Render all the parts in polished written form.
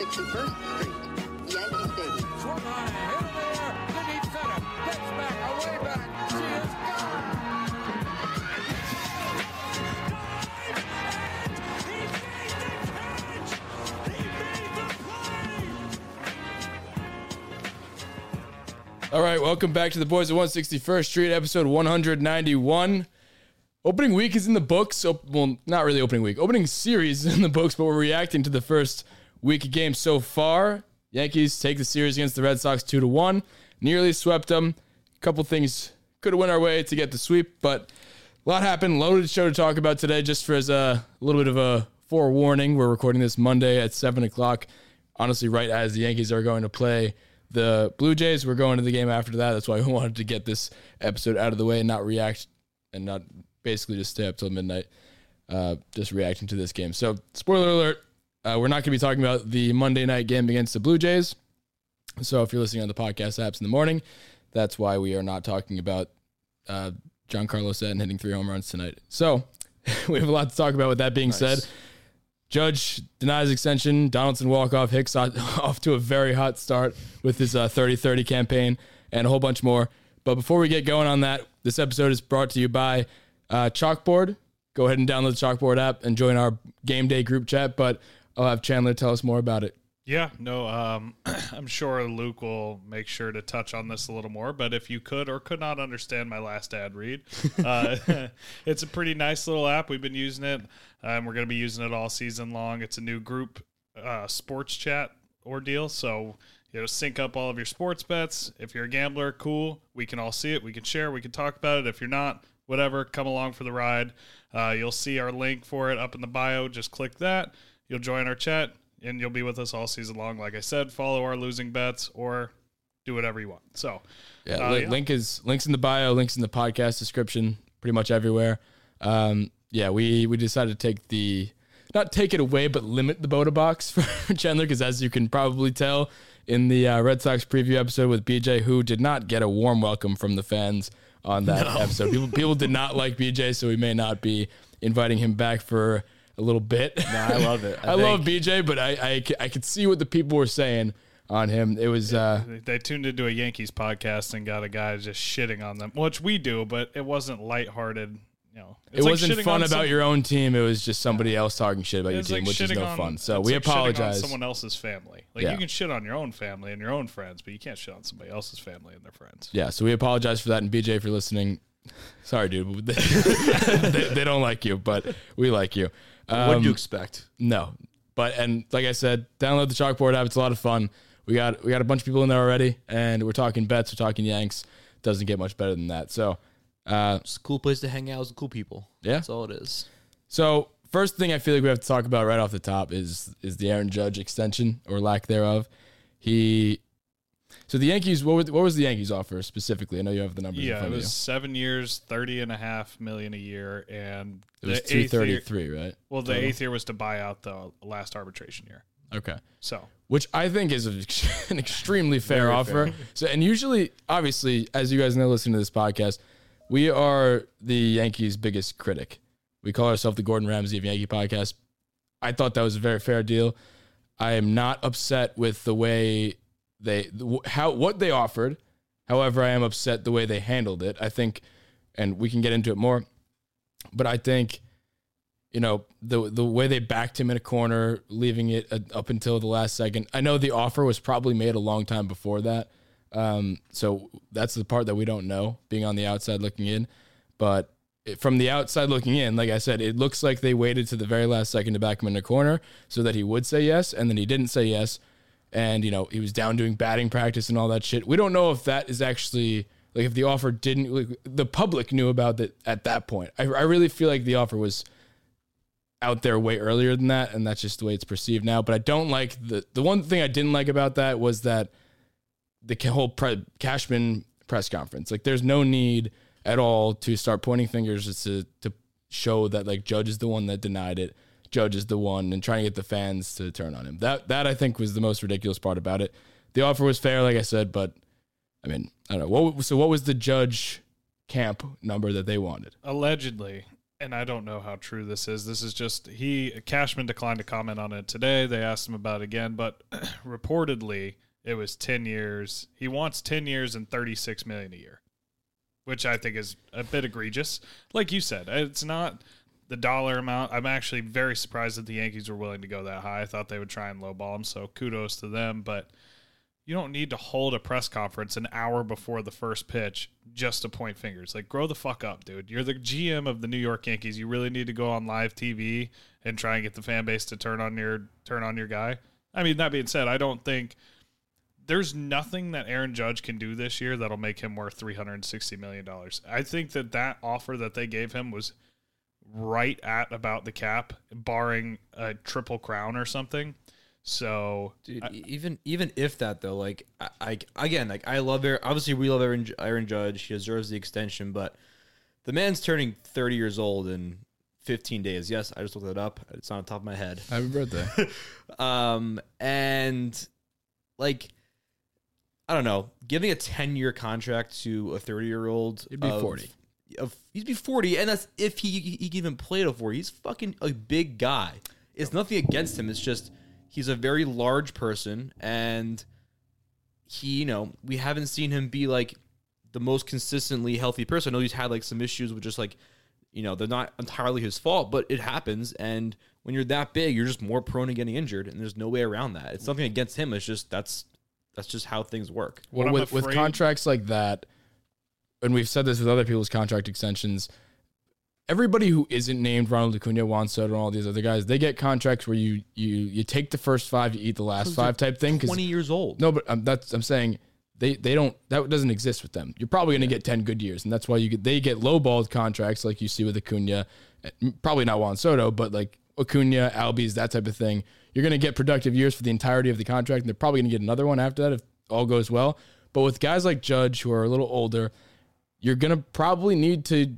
161st Street, Yankee Stadium. Swung on it, hit it there, to deep center, gets back, away back, she is gone! Dive, and he made the catch! He made the play! All right, welcome back to the Boys of 161st Street, episode 191. Opening week is in the books. Well, not really opening week. Opening series is in the books, but we're reacting to the first week of games so far. Yankees take the series against the Red Sox 2-1. Nearly swept them. A couple things could have went our way to get the sweep, but a lot happened. Loaded show to talk about today, just for as a little bit of a forewarning. We're recording this Monday at 7 o'clock. Honestly, right as the Yankees are going to play the Blue Jays. We're going to the game after that. That's why we wanted to get this episode out of the way and not react and not... basically just stay up till midnight, just reacting to this game. So, spoiler alert, we're not going to be talking about the Monday night game against the Blue Jays. So, if you're listening on the podcast apps in the morning, that's why we are not talking about Giancarlo Stanton hitting 3 home runs tonight. So, we have a lot to talk about with that being said. Judge denies extension. Donaldson walk-off. Hicks off to a very hot start with his 30-30 campaign and a whole bunch more. But before we get going on that, this episode is brought to you by... Chalkboard. Go ahead and download the Chalkboard app and join our game day group chat, but I'll have Chandler tell us more about it. Yeah, no, I'm sure Luke will make sure to touch on this a little more, but if you could or could not understand my last ad read, it's a pretty nice little app. We've been using it, and we're going to be using it all season long. It's a new group sports chat ordeal, so... you know, sync up all of your sports bets. If you're a gambler, cool. We can all see it. We can share. We can talk about it. If you're not, whatever, come along for the ride. You'll see our link for it up in the bio. Just click that. You'll join our chat, and you'll be with us all season long. Like I said, follow our losing bets or do whatever you want. So, yeah, links in the bio, links in the podcast description, pretty much everywhere. Yeah, we decided to take the not take it away, but limit the Boda box for Chandler because, as you can probably tell. In the Red Sox preview episode with BJ, who did not get a warm welcome from the fans on that episode. People did not like BJ, so we may not be inviting him back for a little bit. No, I love it. I love BJ, but I could see what the people were saying on him. It was they tuned into a Yankees podcast and got a guy just shitting on them, which we do, but it wasn't lighthearted. You know, it wasn't fun about your own team. It was just somebody else talking shit about your team, which is no fun. So we apologize. Shitting on someone else's family. You can shit on your own family and your own friends, but you can't shit on somebody else's family and their friends. Yeah, so we apologize for that. And BJ, if you're listening, sorry, dude. They don't like you, but we like you. What do you expect? No. And like I said, download the Chalkboard app. It's a lot of fun. We got a bunch of people in there already, and we're talking bets. We're talking Yanks. Doesn't get much better than that. So... it's a cool place to hang out with cool people. Yeah. That's all it is. So, first thing I feel like we have to talk about right off the top is the Aaron Judge extension, or lack thereof. So the Yankees, what was the Yankees offer specifically? I know you have the numbers. Yeah, it was 7 years, $30.5 million a year, and it was $233 million, right? Well, the eighth year was to buy out the last arbitration year. Okay. So, which I think is an extremely fair offer. Fair. So, and usually, obviously, as you guys know, listening to this podcast. We are the Yankees' biggest critic. We call ourselves the Gordon Ramsay of Yankee Podcast. I thought that was a very fair deal. I am not upset with the way what they offered. However, I am upset the way they handled it. I think, and we can get into it more, but I think, you know, the way they backed him in a corner, leaving it up until the last second. I know the offer was probably made a long time before that. So that's the part that we don't know, being on the outside looking in. But from the outside looking in, like I said, it looks like they waited to the very last second to back him in the corner so that he would say yes, and then he didn't say yes. And, you know, he was down doing batting practice and all that shit. We don't know if that is actually, like, if the offer didn't, like, the public knew about that at that point. I really feel like the offer was out there way earlier than that, and that's just the way it's perceived now. But I don't like, the one thing I didn't like about that was that the whole Cashman press conference. Like, there's no need at all to start pointing fingers just to show that, like, Judge is the one that denied it. Judge is the one, and trying to get the fans to turn on him. That I think was the most ridiculous part about it. The offer was fair, like I said, but I mean, I don't know. So what was the Judge camp number that they wanted? Allegedly, and I don't know how true this is. This is just, Cashman declined to comment on it today. They asked him about it again, but reportedly it was 10 years. He wants 10 years and $36 million a year, which I think is a bit egregious. Like you said, it's not the dollar amount. I'm actually very surprised that the Yankees were willing to go that high. I thought they would try and lowball him, so kudos to them. But you don't need to hold a press conference an hour before the first pitch just to point fingers. Like, grow the fuck up, dude. You're the GM of the New York Yankees. You really need to go on live TV and try and get the fan base to turn on your guy. I mean, that being said, I don't think there's nothing that Aaron Judge can do this year that'll make him worth $360 million. I think that offer that they gave him was right at about the cap, barring a triple crown or something. So, dude, even if that though, like I love Aaron. Obviously, we love Aaron Judge. He deserves the extension, but the man's turning 30 years old in 15 days. Yes, I just looked that up. It's on the top of my head. Happy birthday. And like, I don't know, giving a 10-year contract to a 30-year-old, it'd be 40. He'd be 40, and that's if he even played a 40. He's fucking a big guy. It's nothing against him. It's just he's a very large person, and we haven't seen him be like the most consistently healthy person. I know he's had like some issues with just like, they're not entirely his fault, but it happens. And when you're that big, you're just more prone to getting injured, and there's no way around that. It's nothing against him. It's just that's just how things work. Well, with contracts like that, and we've said this with other people's contract extensions, everybody who isn't named Ronald Acuña, Juan Soto, and all these other guys, they get contracts where you take the first five, you eat the last five type thing. 20 years old. No, but I'm saying they don't. That doesn't exist with them. You're probably going to get 10 good years, and that's why they get lowballed contracts like you see with Acuña. Probably not Juan Soto, but like Acuña, Albies, that type of thing. You're going to get productive years for the entirety of the contract, and they're probably going to get another one after that if all goes well. But with guys like Judge who are a little older, you're going to probably need to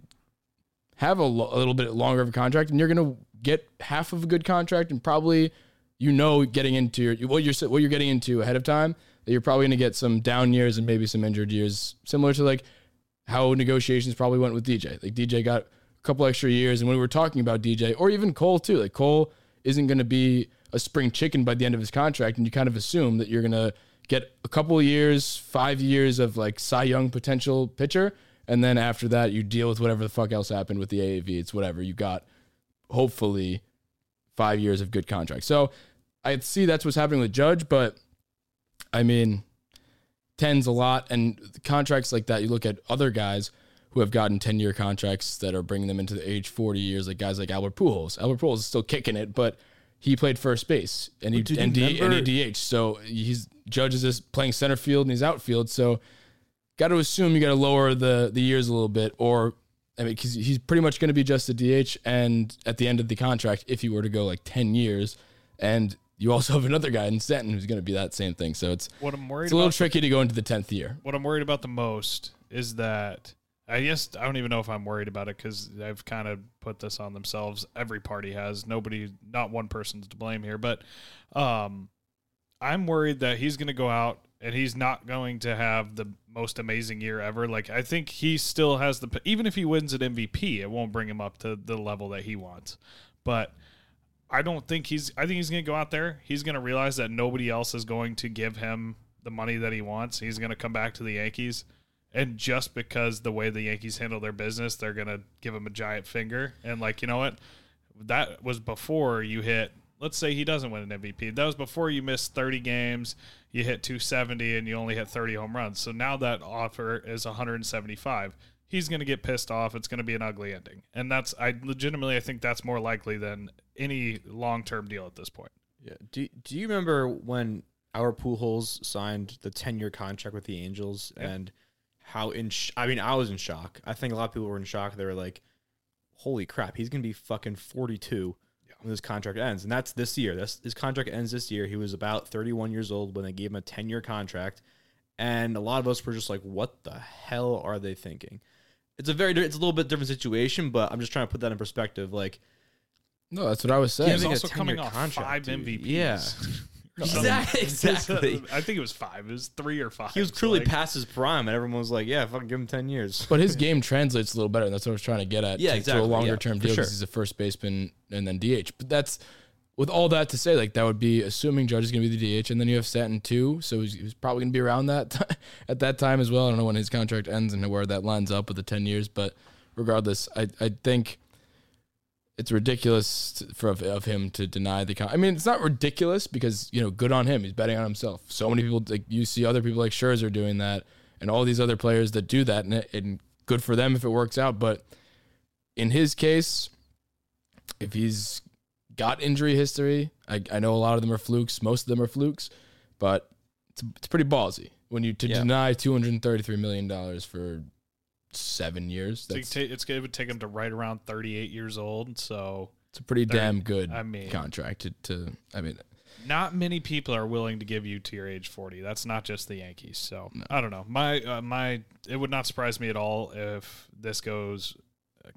have a little bit longer of a contract, and you're going to get half of a good contract, and probably, getting into what you're getting into ahead of time, that you're probably going to get some down years and maybe some injured years, similar to like how negotiations probably went with DJ. Like DJ got a couple extra years, and when we were talking about DJ, or even Cole too, like Cole isn't going to be a spring chicken by the end of his contract, and you kind of assume that you're going to get a couple of years, 5 years of like Cy Young potential pitcher, and then after that, you deal with whatever the fuck else happened with the AAV. It's whatever. You got, hopefully, 5 years of good contracts. So I see that's what's happening with Judge, but, I mean, 10's a lot. And contracts like that, you look at other guys who have gotten 10-year contracts that are bringing them into the age 40 years, like guys like Albert Pujols. Albert Pujols is still kicking it, but he played first base, and he DH. So Judge is just playing center field, and he's outfield, so got to assume you got to lower the years a little bit, or I mean, because he's pretty much going to be just a DH, and at the end of the contract, if you were to go like 10 years, and you also have another guy in Stanton who's going to be that same thing, so it's a little tricky to go into the 10th year. What I'm worried about the most is that, I guess I don't even know if I'm worried about it, because I've kind of put this on themselves. Every party has, not one person's to blame here, but I'm worried that he's going to go out and he's not going to have the most amazing year ever. Like, I think he still has even if he wins an MVP, it won't bring him up to the level that he wants. But I think he's going to go out there. He's going to realize that nobody else is going to give him the money that he wants. He's going to come back to the Yankees. And just because the way the Yankees handle their business, they're going to give him a giant finger. And like, you know what? That was before you hit, let's say he doesn't win an MVP. That was before you missed 30 games, you hit 270, and you only hit 30 home runs. So now that offer is 175. He's going to get pissed off. It's going to be an ugly ending. And I think that's more likely than any long-term deal at this point. Yeah. Do you remember when our Pujols signed the 10-year contract with the Angels? Yeah. And how I was in shock. I think a lot of people were in shock. They were like, holy crap, he's going to be fucking 42. When his contract ends, and that's this year. His contract ends this year. He was about 31 years old when they gave him a 10-year contract, and a lot of us were just like, "What the hell are they thinking?" It's a little bit different situation, but I'm just trying to put that in perspective. Like, no, that's what I was saying. He's also coming off 5 MVPs. Yeah, Exactly. I think it was five. It was 3 or 5. He was truly past his prime, and everyone was like, yeah, fucking give him 10 years. But his game translates a little better, and that's what I was trying to get at. Yeah, exactly. To a longer-term deal, because he's a first baseman and then DH. But that's, with all that to say, like, that would be assuming Judge is going to be the DH, and then you have Stanton too, so he's probably going to be around that at that time as well. I don't know when his contract ends and where that lines up with the 10 years, but regardless, I think it's ridiculous of him to deny the I mean, it's not ridiculous because, you know, good on him. He's betting on himself. So many people, like, you see other people like Scherzer doing that and all these other players that do that, and good for them if it works out. But in his case, if he's got injury history, I know a lot of them are flukes. Most of them are flukes, but it's pretty ballsy when you deny $233 million for 7 years. It would take him to right around 38 years old. So it's a pretty damn good contract. Not many people are willing to give you to your age 40. That's not just the Yankees. So no. I don't know. It would not surprise me at all if this goes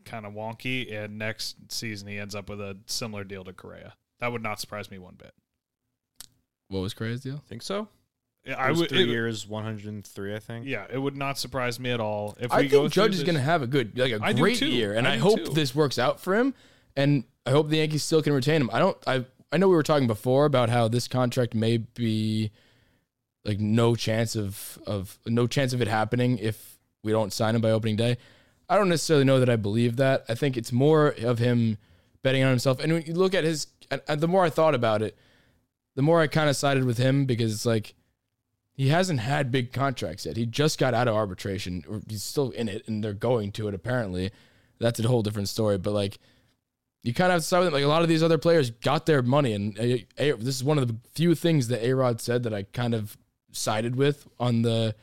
kind of wonky and next season he ends up with a similar deal to Correa. That would not surprise me one bit. What was Correa's deal? Think so. I would 3 years, 103, I think. Yeah, it would not surprise me at all. If I think Judge is going to have a great year, and I hope this works out for him, and I hope the Yankees still can retain him. I know we were talking before about how this contract may be like no chance of it happening if we don't sign him by opening day. I don't necessarily know that I believe that. I think it's more of him betting on himself. And when you look at his, the more I thought about it, the more I kind of sided with him because it's like, he hasn't had big contracts yet. He just got out of arbitration. Or he's still in it, and they're going to it, apparently. That's a whole different story. But, like, you kind of have to side with it. Like, a lot of these other players got their money, and this is one of the few things that A-Rod said that I kind of sided with on the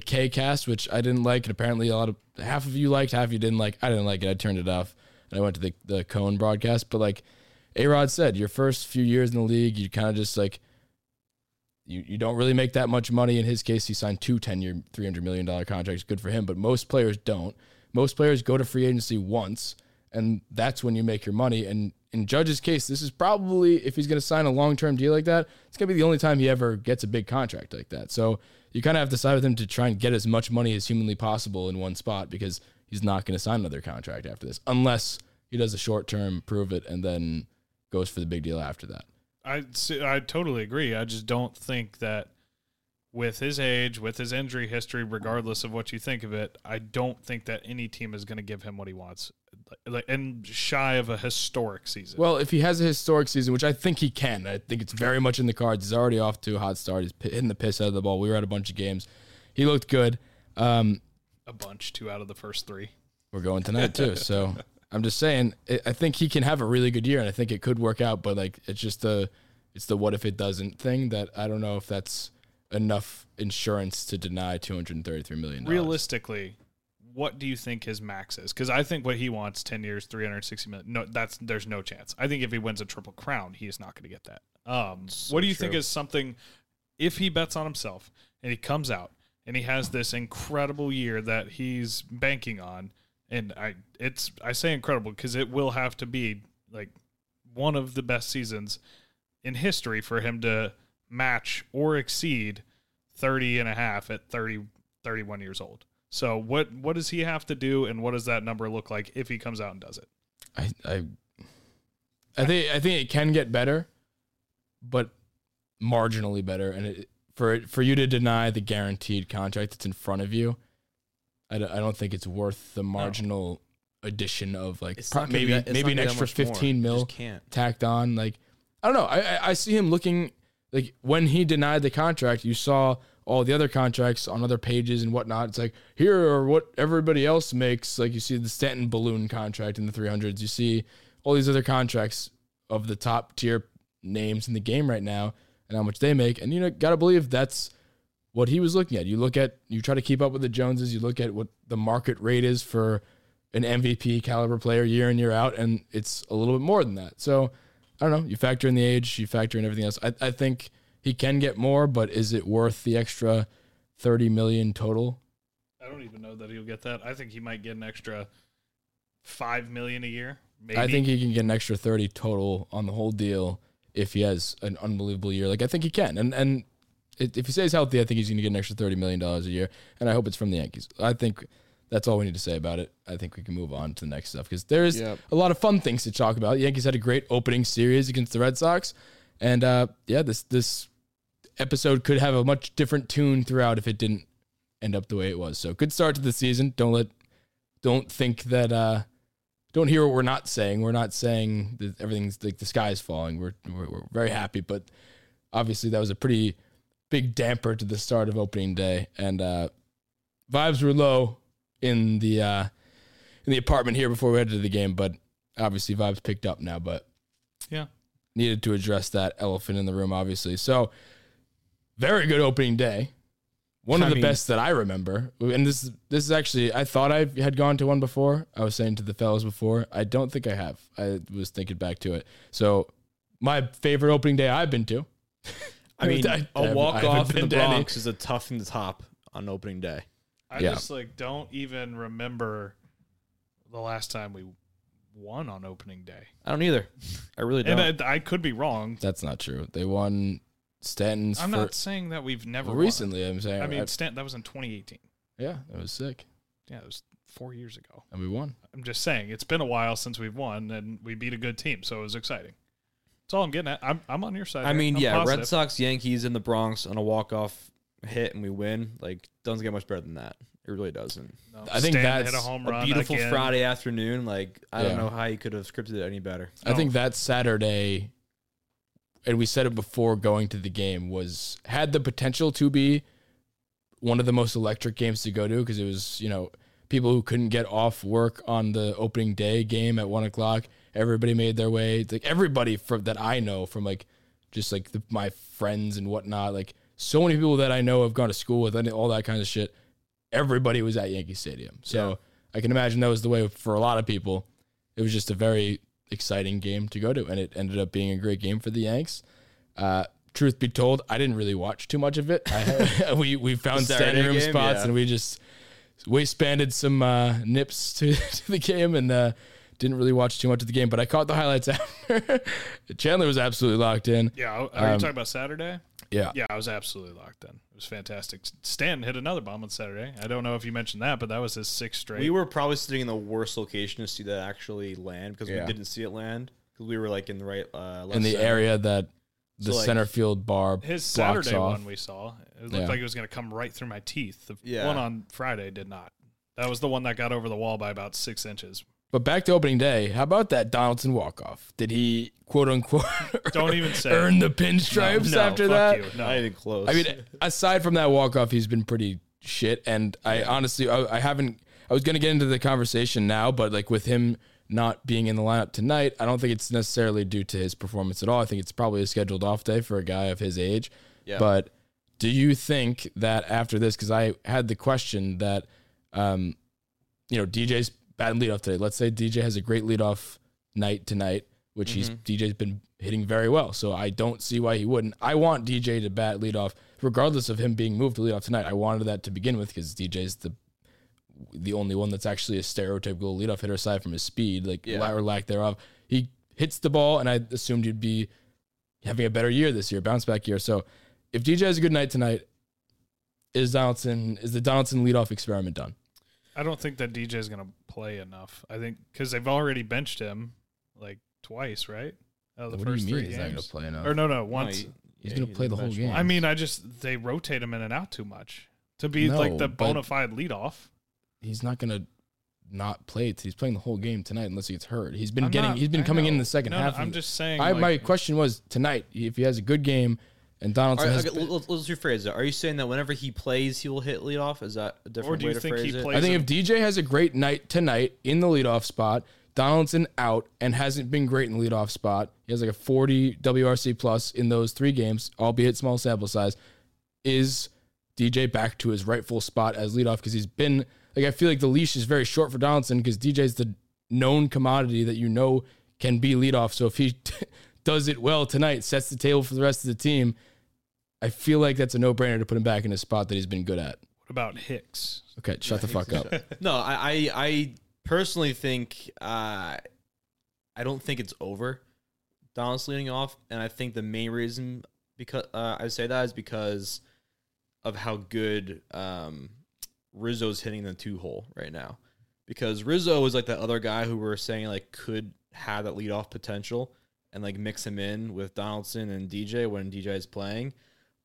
K-Cast, which I didn't like, and apparently half of you liked, half of you didn't like. I didn't like it. I turned it off, and I went to the Cohen broadcast. But, like, A-Rod said, your first few years in the league, you kind of just, like, You don't really make that much money. In his case, he signed two 10-year, $300 million contracts. Good for him, but most players don't. Most players go to free agency once, and that's when you make your money. And in Judge's case, this is probably, if he's going to sign a long-term deal like that, it's going to be the only time he ever gets a big contract like that. So you kind of have to side with him to try and get as much money as humanly possible in one spot because he's not going to sign another contract after this, unless he does a short-term, prove it, and then goes for the big deal after that. I totally agree. I just don't think that with his age, with his injury history, regardless of what you think of it, I don't think that any team is going to give him what he wants, and shy of a historic season. Well, if he has a historic season, which I think he can, I think it's very much in the cards. He's already off to a hot start. He's hitting the piss out of the ball. We were at a bunch of games. He looked good. A bunch, 2 out of the first 3. We're going tonight too, so... I'm just saying, I think he can have a really good year, and I think it could work out, but like it's just the what if it doesn't thing that I don't know if that's enough insurance to deny $233 million. Realistically, what do you think his max is? Because I think what he wants, 10 years, $360 million. No, there's no chance. I think if he wins a triple crown, he is not going to get that. What do you think is something, if he bets on himself and he comes out and he has this incredible year that he's banking on, and I say incredible because it will have to be like one of the best seasons in history for him to match or exceed 30 and a half at 31 years old. So what does he have to do, and what does that number look like if he comes out and does it? I think it can get better, but marginally better. And for you to deny the guaranteed contract that's in front of you, I don't think it's worth the marginal addition of like maybe an extra 15 mil tacked on. Like, I don't know. I see him looking like when he denied the contract, you saw all the other contracts on other pages and whatnot. It's like, here are what everybody else makes. Like you see the Stanton balloon contract in the 300s. You see all these other contracts of the top tier names in the game right now and how much they make. And, you know, got to believe that's what he was looking at. You try to keep up with the Joneses, you look at what the market rate is for an MVP caliber player year in, year out, and it's a little bit more than that. So, I don't know, you factor in the age, you factor in everything else. I think he can get more, but is it worth the extra $30 million total? I don't even know that he'll get that. I think he might get an extra $5 million a year, maybe. I think he can get an extra $30 total on the whole deal if he has an unbelievable year. Like, I think he can. And if he stays healthy, I think he's going to get an extra $30 million a year. And I hope it's from the Yankees. I think that's all we need to say about it. I think we can move on to the next stuff because there is a lot of fun things to talk about. The Yankees had a great opening series against the Red Sox. And, this episode could have a much different tune throughout if it didn't end up the way it was. So, good start to the season. Don't hear what we're not saying. We're not saying that everything's like the sky is falling. We're very happy, but obviously that was a pretty big damper to the start of opening day, and vibes were low in the apartment here before we headed to the game. But obviously vibes picked up now. But needed to address that elephant in the room, obviously. So very good opening day. One of the best that I remember. And this is actually, I thought I had gone to one before. I was saying to the fellas before, I don't think I have. I was thinking back to it. So my favorite opening day I've been to. I mean, a walk-off in the Bronx is a tough thing to top on opening day. I just don't even remember the last time we won on opening day. I don't either. I really don't. And I could be wrong. That's not true. They won... Stanton's. I'm not saying that we've never recently. Won. I'm saying. I mean, Stanton. That was in 2018. Yeah, that was sick. Yeah, it was 4 years ago, and we won. I'm just saying it's been a while since we've won, and we beat a good team, so it was exciting. That's all I'm getting at. I'm on your side. I mean, positive. Red Sox, Yankees in the Bronx on a walk-off hit, and we win. Like, doesn't get much better than that. It really doesn't. No, I think that's a beautiful again. Friday afternoon. Like, I don't know how you could have scripted it any better. I think that Saturday. And we said it before going to the game, had the potential to be one of the most electric games to go to because it was, people who couldn't get off work on the opening day game at 1:00. Everybody made their way. Like everybody that I know from my friends and whatnot, like so many people that I know have gone to school with and all that kind of shit. Everybody was at Yankee Stadium. So I can imagine that was the way for a lot of people. It was just a very exciting game to go to, and it ended up being a great game for the Yanks. Truth be told, I didn't really watch too much of it. We found standing room spots, and we just waistbanded some nips to the game, and didn't really watch too much of the game, but I caught the highlights after. Chandler was absolutely locked in. Yeah, are you talking about Saturday? Yeah. Yeah, I was absolutely locked in. It was fantastic. Stanton hit another bomb on Saturday. I don't know if you mentioned that, but that was his sixth straight. We were probably sitting in the worst location to see that actually land because we didn't see it land because we were in the right in the center. Area that the center field bar his Saturday off. One we saw. It looked like it was going to come right through my teeth. The one on Friday did not. That was the one that got over the wall by about 6 inches. But back to opening day, how about that Donaldson walk-off? Did he, quote-unquote, don't even say earn the pinstripes after that? You. No, not even close. I mean, aside from that walk-off, he's been pretty shit. And I honestly, I was going to get into the conversation now, but with him not being in the lineup tonight, I don't think it's necessarily due to his performance at all. I think it's probably a scheduled off day for a guy of his age. Yeah. But do you think that after this, because I had the question that, DJ's bad leadoff today. Let's say DJ has a great leadoff night tonight, which DJ's been hitting very well. So I don't see why he wouldn't. I want DJ to bat leadoff, regardless of him being moved to leadoff tonight. I wanted that to begin with because DJ's the only one that's actually a stereotypical leadoff hitter aside from his speed, or lack thereof. He hits the ball, and I assumed he'd be having a better year this year, bounce back year. So if DJ has a good night tonight, is the Donaldson leadoff experiment done? I don't think that DJ is going to play enough. I think because they've already benched him twice, right? What do you mean he's not going to play enough? Or no, once. He's going to play the whole game. I mean, they rotate him in and out too much to be the bona fide leadoff. He's not going to not play. He's playing the whole game tonight unless he gets hurt. He's been coming in the second half. I'm just saying. My question was tonight if he has a good game. And Donaldson let's rephrase that. Are you saying that whenever he plays, he will hit leadoff? Is that a different way to phrase it? I think if DJ has a great night tonight in the leadoff spot, Donaldson out and hasn't been great in the leadoff spot, he has a 40 WRC plus in those three games, albeit small sample size, is DJ back to his rightful spot as leadoff? Because he's been, I feel the leash is very short for Donaldson because DJ's the known commodity that can be leadoff. So if he does it well tonight, sets the table for the rest of the team, I feel that's a no-brainer to put him back in a spot that he's been good at. What about Hicks? Okay, shut the fuck up. No, I personally think I don't think it's over. Donald's leading off, and I think the main reason because I say that is because of how good Rizzo's hitting the two hole right now. Because Rizzo is like that other guy who we're saying like could have that leadoff potential and like mix him in with Donaldson and DJ when DJ is playing.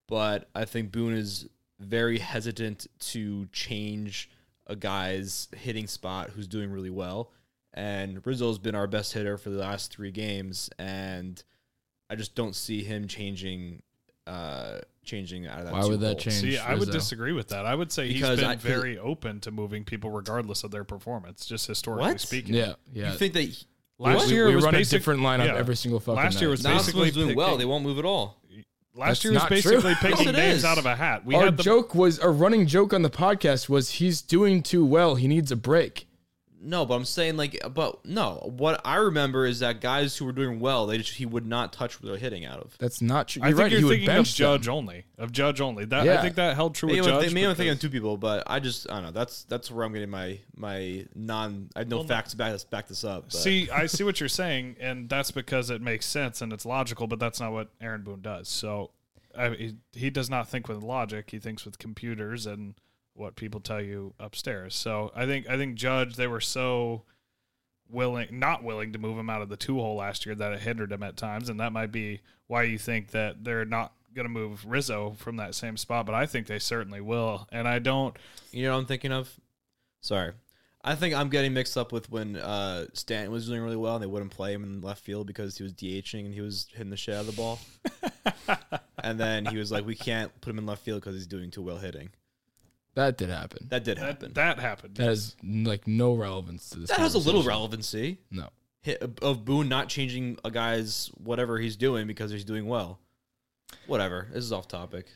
But I think Boone is very hesitant to change a guy's hitting spot who's doing really well. And Rizzo's been our best hitter for the last three games, and I just don't see him changing out of that. Why would that change? See, I would disagree with that. I would say he's been very open to moving people regardless of their performance, just historically speaking. Yeah, yeah. You think that last year we run a different lineup every single fucking night. Last year was basically doing well. They won't move at all. Last year was basically picking names out of a hat. Our joke was a running joke on the podcast was he's doing too well. He needs a break. No, but I'm saying what I remember is that guys who were doing well, he would not touch what they're hitting out of. That's not true. I think you're thinking of Judge only. That, yeah. I think that held true with Judge. Maybe I'm thinking of two people, but I don't know. That's where I'm getting my I have no facts to back this up. But. See, I see what you're saying, and that's because it makes sense and it's logical, but that's not what Aaron Boone does. So he does not think with logic. He thinks with computers and what people tell you upstairs. So I think Judge, they were so not willing to move him out of the two hole last year that it hindered him at times. And that might be why you think that they're not going to move Rizzo from that same spot, but I think they certainly will. And I don't, you know what I'm thinking of? Sorry. I think I'm getting mixed up with when Stanton was doing really well and they wouldn't play him in left field because he was DHing and he was hitting the shit out of the ball. And then he was like, we can't put him in left field because he's doing too well hitting. That did happen. That happened. That has like no relevance to this. That has a little relevancy. No. Of Boone not changing a guy's whatever he's doing because he's doing well. Whatever. This is off topic.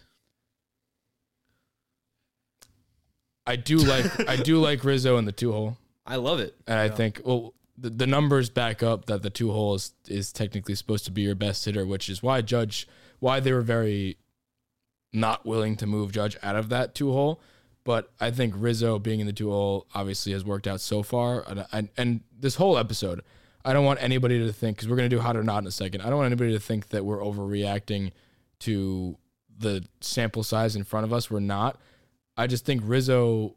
I do like Rizzo in the two hole. I love it. And I think the numbers back up that the two hole is technically supposed to be your best hitter, which is why they were very not willing to move Judge out of that two hole. But I think Rizzo being in the two-hole obviously has worked out so far. And this whole episode, I don't want anybody to think, because we're going to do hot or not in a second, I don't want anybody to think that we're overreacting to the sample size in front of us. We're not. I just think Rizzo,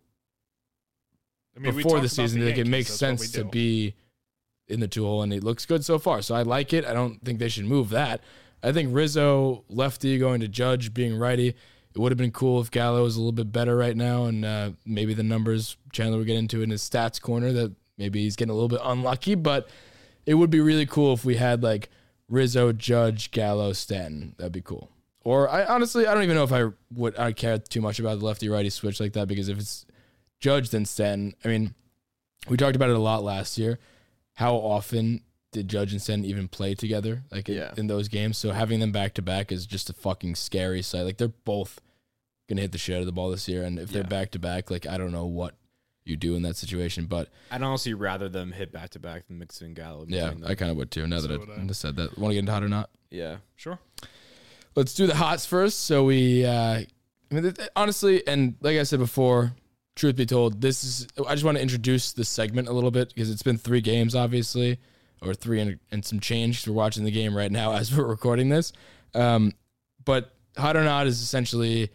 before the season, I think it makes sense to be in the two-hole, and it looks good so far. So I like it. I don't think they should move that. I think Rizzo, lefty, going to Judge, being righty. It would have been cool if Gallo was a little bit better right now, and maybe the numbers Chandler would get into in his stats corner that maybe he's getting a little bit unlucky, but it would be really cool if we had like Rizzo, Judge, Gallo, Stanton. That'd be cool. Or I don't even know if I care too much about the lefty-righty switch like that, because if it's Judge, then Stanton. I mean, we talked about it a lot last year. How often did Judge and Stanton even play together in those games? So having them back-to-back is just a fucking scary sight. Like, they're both going to hit the shit out of the ball this year, and if they're back-to-back, like, I don't know what you do in that situation. But I'd honestly rather them hit back-to-back than mix in Gallo. Yeah, I kind of would, too, now that I just said that. Want to get into hot or not? Yeah. Sure. Let's do the hots first. So we, honestly, and like I said before, truth be told, I just want to introduce this segment a little bit because it's been three games, obviously. Or three and some change because we're watching the game right now as we're recording this. But Hot or Not is essentially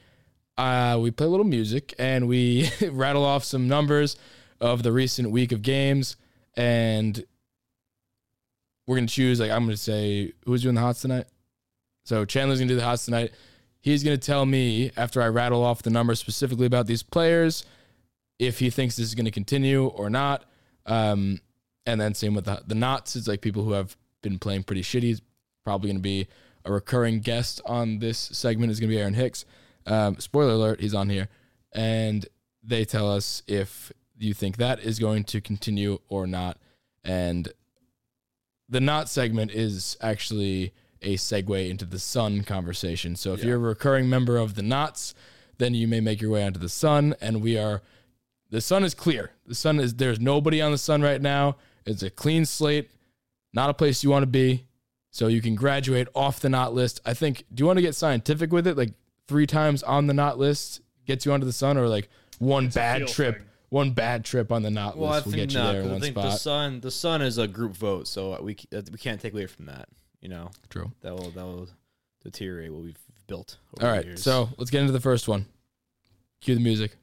we play a little music and we rattle off some numbers of the recent week of games. And we're going to choose, I'm going to say, who's doing the hots tonight? So Chandler's going to do the hots tonight. He's going to tell me, after I rattle off the numbers specifically about these players, if he thinks this is going to continue or not. And then same with the knots. It's like people who have been playing pretty shitty. It's probably going to be a recurring guest on this segment. Is going to be Aaron Hicks. Spoiler alert, he's on here. And they tell us if you think that is going to continue or not. And the knot segment is actually a segue into the Sun conversation. So if you're a recurring member of the knots, then you may make your way onto the Sun. And the Sun is clear. There's nobody on the Sun right now. It's a clean slate, not a place you want to be, so you can graduate off the not list. I think, do you want to get scientific with it? Like 3 times on the not list gets you onto the Sun, or like one bad trip on the not list will get you there in one spot? The Sun is a group vote, so we can't take away from that. you know. True. That will deteriorate what we've built over the years. All right, so let's get into the first one. Cue the music.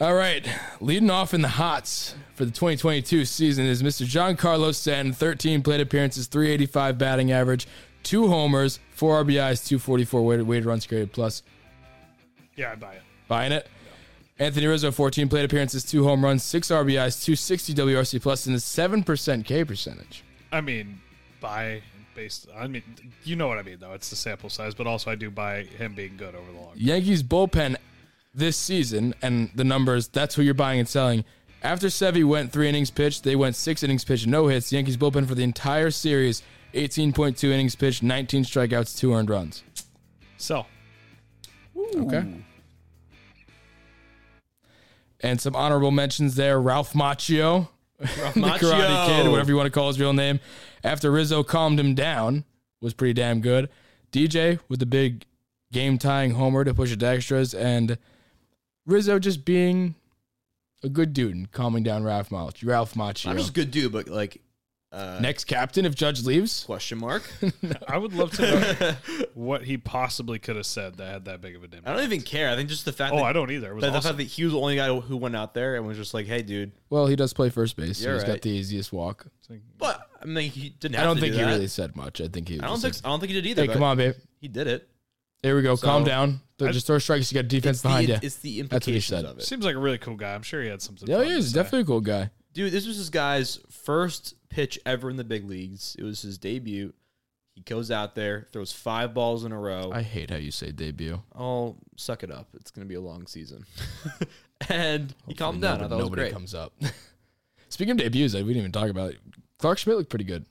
All right, leading off in the hots for the 2022 season is Mr. Giancarlo Stanton, 13 plate appearances, .385 batting average, 2 homers, 4 RBIs, 244 weighted runs created plus. Yeah, I buy it. Buying it? Yeah. Anthony Rizzo, 14 plate appearances, 2 home runs, 6 RBIs, 260 WRC plus, and a 7% K percentage. I mean, buy based. I mean, you know what I mean, though. It's the sample size, but also I do buy him being good over the long. Yankees bullpen this season, and the numbers, that's who you're buying and selling. After Sevy went 3 innings pitched, they went 6 innings pitched, no hits. The Yankees bullpen for the entire series, 18.2 innings pitched, 19 strikeouts, 2 earned runs. Sell. Ooh. Okay. And some honorable mentions there. Ralph Macchio. The Karate Kid, whatever you want to call his real name. After Rizzo calmed him down, was pretty damn good. DJ with the big game-tying homer to push it to extras, and Rizzo just being a good dude and calming down Ralph Macchio. Not just a good dude, but like... next captain if Judge leaves? Question mark. No. I would love to know what he possibly could have said that had that big of a impact. I don't even care. I think just the fact that... Oh, I don't either. It was awesome. The fact that he was the only guy who went out there and was just like, hey, dude. Well, he does play first base, so he's got the easiest walk. But, I mean, he didn't have to I don't think he really said much. I think he was I don't think he did either. Hey, come on, babe. He did it. Here we go. So, calm down. Just throw strikes. You got defense behind you. It's the implications of it. Seems like a really cool guy. I'm sure he had something. Yeah, he is definitely a cool guy. Dude, this was this guy's first pitch ever in the big leagues. It was his debut. He goes out there, throws 5 balls in a row. I hate how you say debut. Oh, suck it up. It's going to be a long season. And hopefully he calmed down. I thought nobody was great. Comes up. Speaking of debuts, we didn't even talk about it. Clark Schmidt looked pretty good.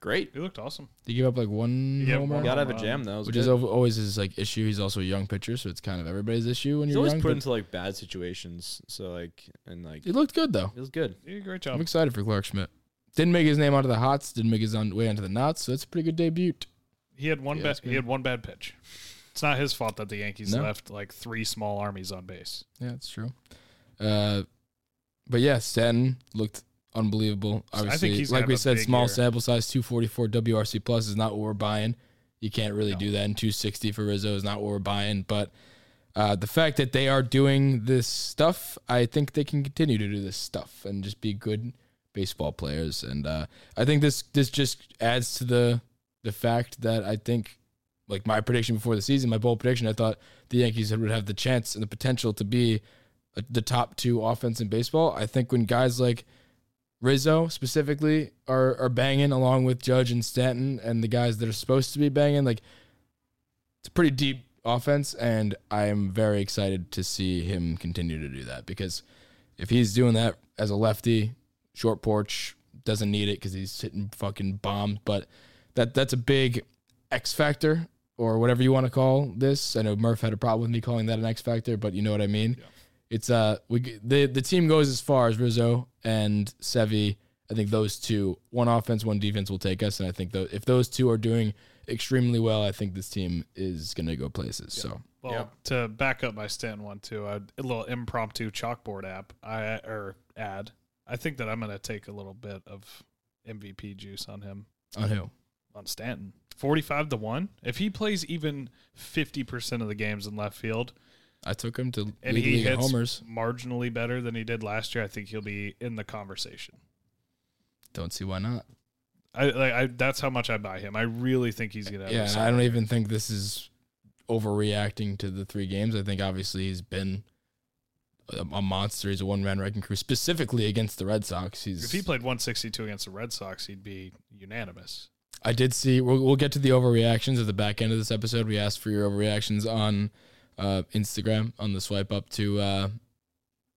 Great. He looked awesome. He gave up like 1 home run. You got to have a jam, though. Which is always his like issue. He's also a young pitcher, so it's kind of everybody's issue when you're young. He's always put into like bad situations. So he looked good, though. He was good. He did a great job. I'm excited for Clark Schmidt. Didn't make his name out of the hots. Didn't make his way onto the knots. So it's a pretty good debut. He had one bad pitch. It's not his fault that the Yankees left like 3 small armies on base. Yeah, it's true. But yeah, Stanton looked unbelievable. Obviously, I think he's like we said, small sample size, 244 WRC plus is not what we're buying. You can't really do that. And 260 for Rizzo is not what we're buying. But the fact that they are doing this stuff, I think they can continue to do this stuff and just be good baseball players. And I think this just adds to the fact that I think, like my prediction before the season, my bold prediction, I thought the Yankees would have the chance and the potential to be the top 2 offense in baseball. I think when guys like Rizzo specifically are banging along with Judge and Stanton and the guys that are supposed to be banging, like it's a pretty deep offense, and I am very excited to see him continue to do that, because if he's doing that as a lefty, short porch, doesn't need it because he's hitting fucking bombs, but that's a big X factor or whatever you want to call this. I know Murph had a problem with me calling that an X factor, but you know what I mean? Yeah. It's the team goes as far as Rizzo and Sevy. I think those two, one offense, one defense, will take us. And I think if those two are doing extremely well, I think this team is going to go places. Yeah. So, to back up my Stanton one too, a little impromptu chalkboard ad. I think that I'm going to take a little bit of MVP juice on him. On who? On Stanton, 45-1. If he plays even 50% of the games in left field. I took him to and lead he hits homers. Marginally better than he did last year. I think he'll be in the conversation. Don't see why not. That's how much I buy him. I really think he's gonna. Yeah, I don't even think this is overreacting to the 3 games. I think obviously he's been a monster. He's a one-man wrecking crew. Specifically against the Red Sox, if he played 162 against the Red Sox, he'd be unanimous. I did see. We'll get to the overreactions at the back end of this episode. We asked for your overreactions on Instagram on the swipe up to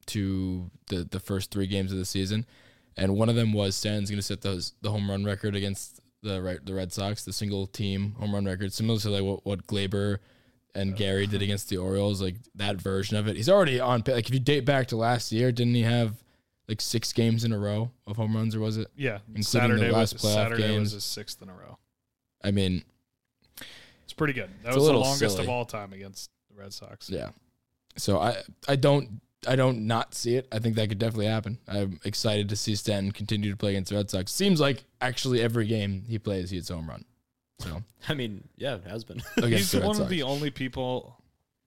the first 3 games of the season, and one of them was Stanton's going to set the home run record against the Red Sox, the single team home run record, similar to like what Gleyber and Gary did against the Orioles, like that version of it. He's already on. Like if you date back to last year, didn't he have like 6 games in a row of home runs, or was it? Yeah, including the last playoff game was his 6th in a row. I mean, it's pretty good. That was the longest of all time against Red Sox. Yeah. So I don't I don't not see it. I think that could definitely happen. I'm excited to see Stanton continue to play against the Red Sox. Seems like actually every game he plays, he hits a home run. So I mean, yeah, it has been. He's one of the only people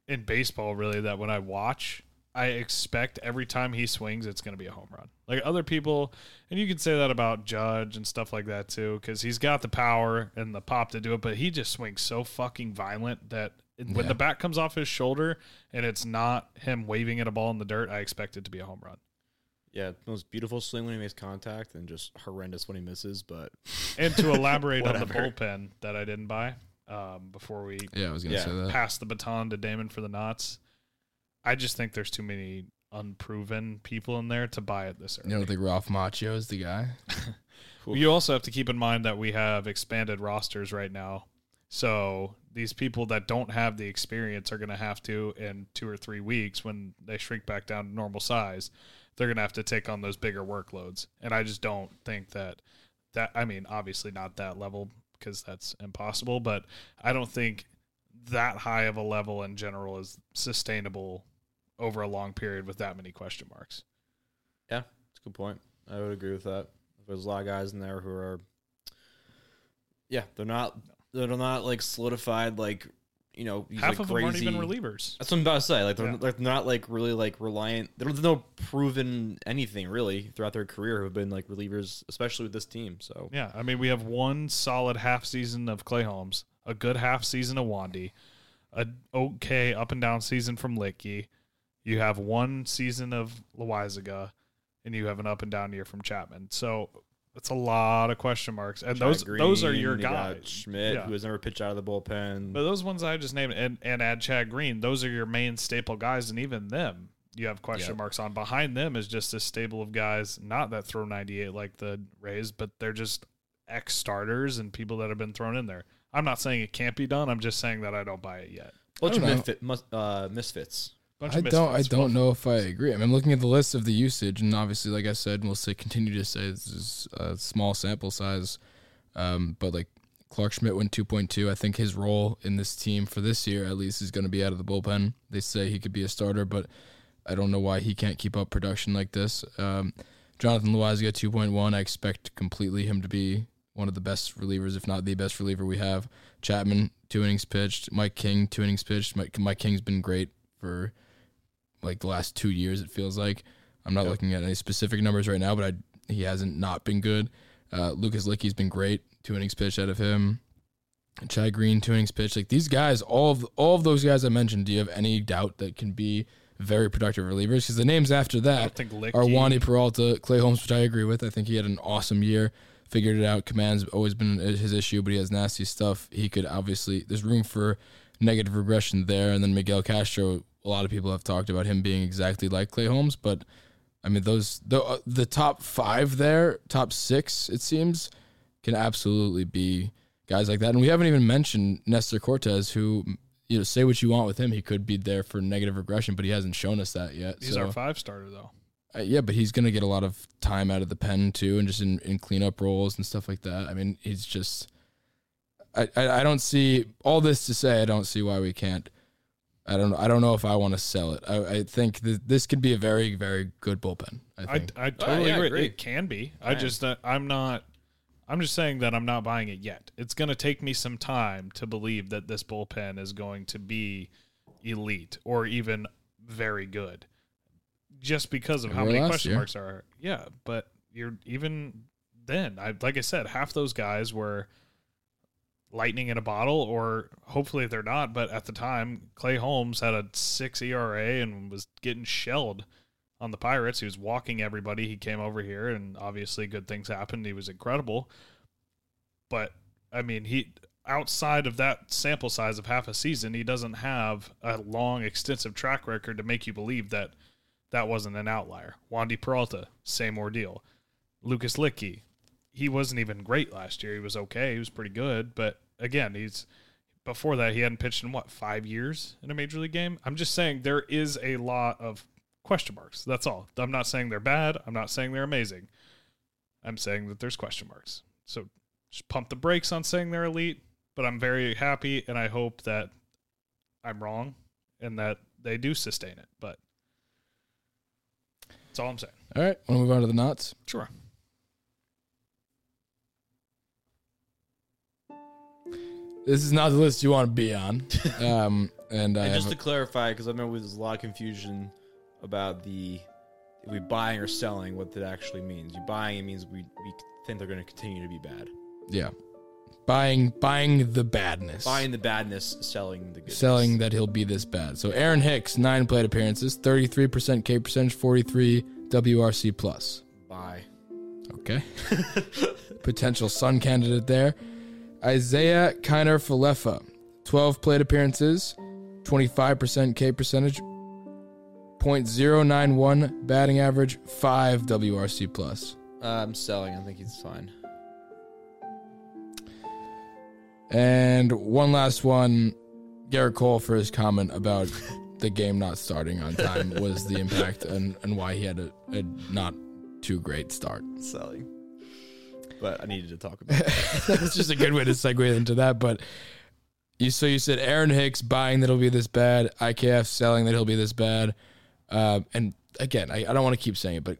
in baseball, really, that when I watch, I expect every time he swings, it's going to be a home run. Like other people, and you can say that about Judge and stuff like that too, because he's got the power and the pop to do it, but he just swings so fucking violent that when the bat comes off his shoulder and it's not him waving at a ball in the dirt, I expect it to be a home run. Yeah, most beautiful swing when he makes contact and just horrendous when he misses. But and to elaborate on the bullpen that I didn't buy before we pass the baton to Damon for the knots. I just think there's too many unproven people in there to buy it this early. You don't think Ralph Macchio is the guy? You also have to keep in mind that we have expanded rosters right now. So these people that don't have the experience are going to have to, in 2 or 3 weeks, when they shrink back down to normal size, they're going to have to take on those bigger workloads. And I just don't think that I mean, obviously not that level because that's impossible, but I don't think that high of a level in general is sustainable over a long period with that many question marks. Yeah, it's a good point. I would agree with that. There's a lot of guys in there who are, they're not like solidified, like, you know, half like of crazy, them aren't even relievers. That's what I'm about to say. Like they're not like really like reliant. There's no proven anything really throughout their career who've been like relievers, especially with this team. So yeah, I mean, we have one solid half season of Clay Holmes, a good half season of Wandy, a okay up and down season from Licky. You have one season of Loaisiga, and you have an up and down year from Chapman. So that's a lot of question marks, and Chad Green, those are your guys. Schmidt, who has never pitched out of the bullpen, but those ones I just named, and add Chad Green. Those are your main staple guys, and even them you have question marks on. Behind them is just a stable of guys, not that throw 98 like the Rays, but they're just ex starters and people that have been thrown in there. I'm not saying it can't be done. I'm just saying that I don't buy it yet. Bunch of misfits. I don't know if I agree. I mean, looking at the list of the usage, and obviously, like I said, and we'll continue to say this is a small sample size, but like Clark Schmidt went 2.2. I think his role in this team for this year, at least, is going to be out of the bullpen. They say he could be a starter, but I don't know why he can't keep up production like this. Jonathan Loaisiga 2.1. I expect completely him to be one of the best relievers, if not the best reliever we have. Chapman, 2 innings pitched. Mike King, 2 innings pitched. Mike King's been great for like the last 2 years, it feels like. I'm not looking at any specific numbers right now, but he hasn't not been good. Lucas Licky's been great. 2 innings pitched out of him. Chad Green, 2 innings pitched. Like these guys, all of those guys I mentioned, do you have any doubt that can be very productive relievers? Because the names after that are Wandy Peralta, Clay Holmes, which I agree with. I think he had an awesome year. Figured it out. Command's always been his issue, but he has nasty stuff. He could obviously, there's room for negative regression there. And then Miguel Castro, a lot of people have talked about him being exactly like Clay Holmes, but I mean, those, the top five there, top six, it seems, can absolutely be guys like that. And we haven't even mentioned Nestor Cortes, who, you know, say what you want with him, he could be there for negative regression, but he hasn't shown us that yet. He's our 5-starter, though. Yeah, but he's going to get a lot of time out of the pen, too, and just in cleanup roles and stuff like that. I mean, he's just I don't see all this to say. I don't see why we can't. I don't know if I want to sell it. I think this could be a very, very good bullpen. I think. I totally agree. It can be. All I'm just saying that I'm not buying it yet. It's going to take me some time to believe that this bullpen is going to be elite or even very good. Just because of how many question marks are. Yeah, but you're even then, like I said, half those guys were lightning in a bottle, or hopefully they're not, but at the time, Clay Holmes had a 6 ERA and was getting shelled on the Pirates. He was walking everybody. He came over here, and obviously good things happened. He was incredible. But, I mean, he outside of that sample size of half a season, he doesn't have a long, extensive track record to make you believe that that wasn't an outlier. Wandy Peralta, same ordeal. Lucas Licky, he wasn't even great last year. He was okay. He was pretty good. But, again, before that, he hadn't pitched in, 5 years in a Major League game? I'm just saying there is a lot of question marks. That's all. I'm not saying they're bad. I'm not saying they're amazing. I'm saying that there's question marks. So just pump the brakes on saying they're elite, but I'm very happy, and I hope that I'm wrong and that they do sustain it. But That's all I'm saying. All right. Want to move on to the knots? Sure. This is not the list you want to be on. And just to clarify, because I remember there's a lot of confusion about the if we buying or selling, what that actually means. You buying, it means we think they're going to continue to be bad. Yeah. Buying the badness. Buying the badness, selling the goodness. Selling that he'll be this bad. So Aaron Hicks, 9 plate appearances, 33% K percentage, 43 WRC plus. Buy. Okay. Potential Sun candidate there. Isaiah Kiner-Falefa, 12 plate appearances, 25% K percentage, .091 batting average, 5 WRC plus. I'm selling. I think he's fine. And one last one, Garrett Cole for his comment about the game not starting on time was the impact and why he had a not too great start. Selling. But I needed to talk about it. That's just a good way to segue into that. But you said Aaron Hicks buying that he'll be this bad, IKF selling that he'll be this bad. And again, I don't want to keep saying it, but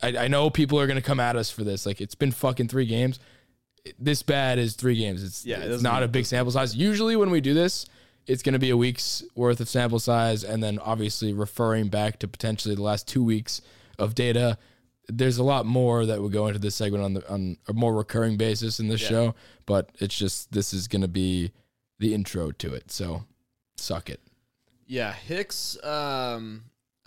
I know people are going to come at us for this. Like, it's been fucking 3 games. This bad is 3 games. It's not a big sample size. Usually when we do this, it's going to be a week's worth of sample size, and then obviously referring back to potentially the last 2 weeks of data. There's a lot more that would go into this segment on a more recurring basis in this show, but it's just this is going to be the intro to it. So suck it. Yeah, Hicks. I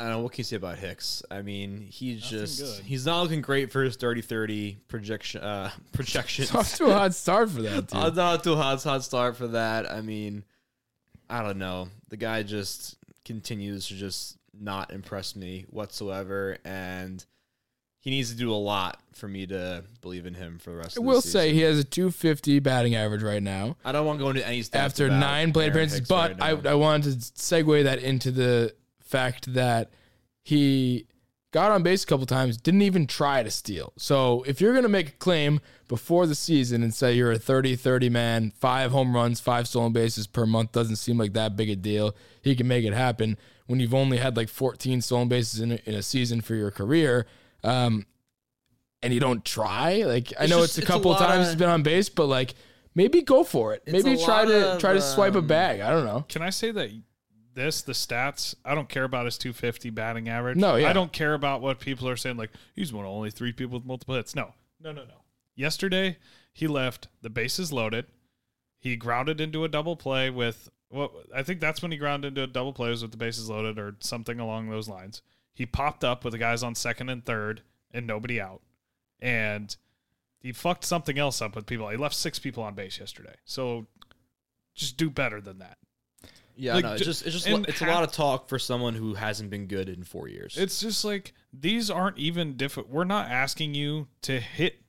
don't know, what can you say about Hicks? I mean, he's not looking great for his 30-30 projections. It's off to a hot start for that, dude. It's off to a hot start for that. I mean, I don't know. The guy just continues to just not impress me whatsoever, and he needs to do a lot for me to believe in him for the rest of the season. I will say he has a 250 batting average right now. I don't want to go into any stats after 9 plate appearances, but I wanted to segue that into the fact that he got on base a couple times, didn't even try to steal. So if you're going to make a claim before the season and say you're a 30-30 man, 5 home runs, 5 stolen bases per month doesn't seem like that big a deal. He can make it happen when you've only had like 14 stolen bases in a season for your career, and you don't try. Like, I know it's a couple times he's been on base, but like maybe go for it. Maybe try to swipe a bag. I don't know. Can I say that? The stats, I don't care about his 250 batting average. No, yeah. I don't care about what people are saying, like, he's one of only 3 people with multiple hits. No. Yesterday, he left the bases loaded. He grounded into a double play with, I think that's when he grounded into a double play was with the bases loaded or something along those lines. He popped up with the guys on second and third and nobody out. And he fucked something else up with people. He left 6 people on base yesterday. So just do better than that. Yeah, like, no, it's a lot of talk for someone who hasn't been good in 4 years. It's just like, these aren't even different. We're not asking you to hit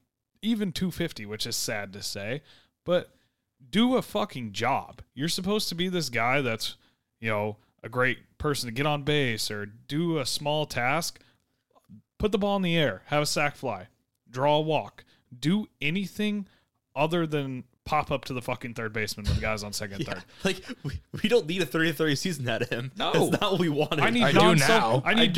even 250, which is sad to say, but do a fucking job. You're supposed to be this guy that's, you know, a great person to get on base or do a small task, put the ball in the air, have a sack fly, draw a walk, do anything other than pop up to the fucking third baseman with guys on second and third. Like, we don't need a 30-30 season out of him. No. That's not what we wanted. I need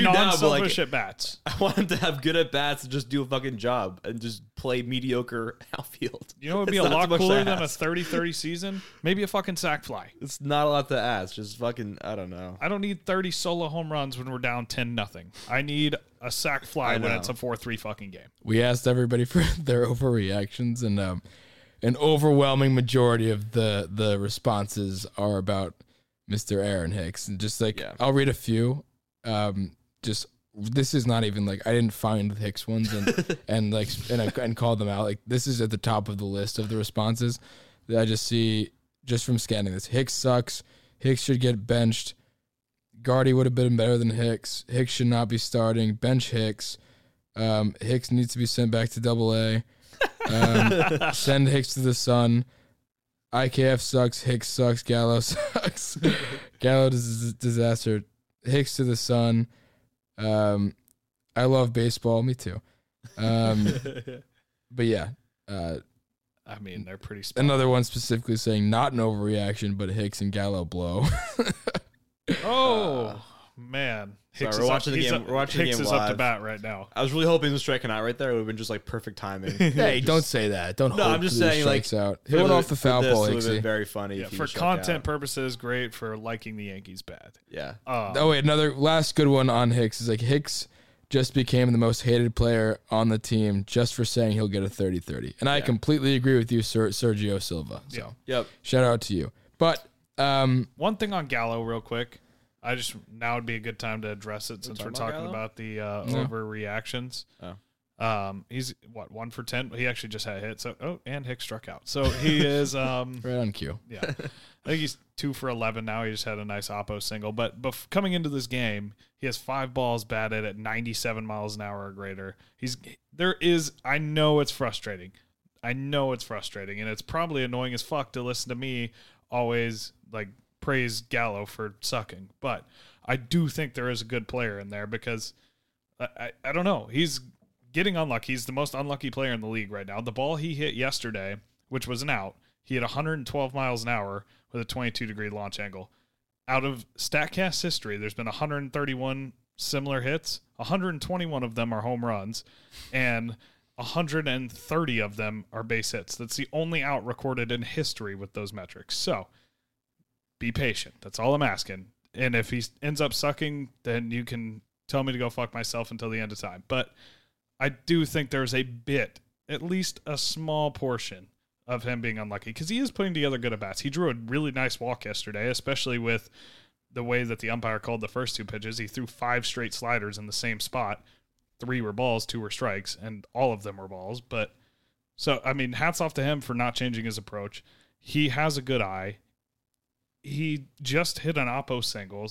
non-selfish at-bats. I want him to have good at-bats and just do a fucking job and just play mediocre outfield. You know what would be a lot cooler than a 30-30 season? Maybe a fucking sack fly. It's not a lot to ask. Just fucking, I don't know. I don't need 30 solo home runs when we're down 10-0. I need a sack fly when it's a 4-3 fucking game. We asked everybody for their overreactions, and an overwhelming majority of the responses are about Mr. Aaron Hicks. And just like, I'll read a few. Just, this is not even like, I didn't find the Hicks ones and call them out. Like, this is at the top of the list of the responses that I just see just from scanning this. Hicks sucks. Hicks should get benched. Gardy would have been better than Hicks. Hicks should not be starting. Bench Hicks. Hicks needs to be sent back to AA. Send Hicks to the sun. IKF sucks. Hicks sucks. Gallo sucks. Gallo is a disaster. Hicks to the sun. I love baseball. Me too. But yeah. I mean, they're pretty special. Another one specifically saying not an overreaction, but Hicks and Gallo blow. Oh, man, Hicks is up to bat right now. I was really hoping the striking out right there. It would have been just like perfect timing. Hey, don't say that. Don't. No, I'm just saying like out. He went off the foul ball. It would have been very funny. Yeah, for content purposes, great. For liking the Yankees bad. Yeah. Oh wait, another last good one on Hicks is like Hicks just became the most hated player on the team just for saying he'll get a 30-30. And I completely agree with you, Sergio Silva. So shout out to you. But one thing on Gallo real quick. I just now would be a good time to address it since we're talking about the overreactions. Oh. He's what 1 for 10. He actually just had a hit. So and Hicks struck out. So he is right on cue. Yeah, I think he's 2 for 11 now. He just had a nice oppo single. But coming into this game, he has 5 balls batted at 97 miles an hour or greater. I know it's frustrating. And it's probably annoying as fuck to listen to me always like praise Gallo for sucking. But I do think there is a good player in there because I don't know. He's getting unlucky. He's the most unlucky player in the league right now. The ball he hit yesterday, which was an out, he hit 112 miles an hour with a 22-degree launch angle. Out of StatCast history, there's been 131 similar hits. 121 of them are home runs, and 130 of them are base hits. That's the only out recorded in history with those metrics. So be patient. That's all I'm asking. And if he ends up sucking, then you can tell me to go fuck myself until the end of time. But I do think there's a bit, at least a small portion, of him being unlucky because he is putting together good at-bats. He drew a really nice walk yesterday, especially with the way that the umpire called the first 2 pitches. He threw 5 straight sliders in the same spot. 3 were balls, 2 were strikes, and all of them were balls. But so, I mean, hats off to him for not changing his approach. He has a good eye. He just hit an oppo single,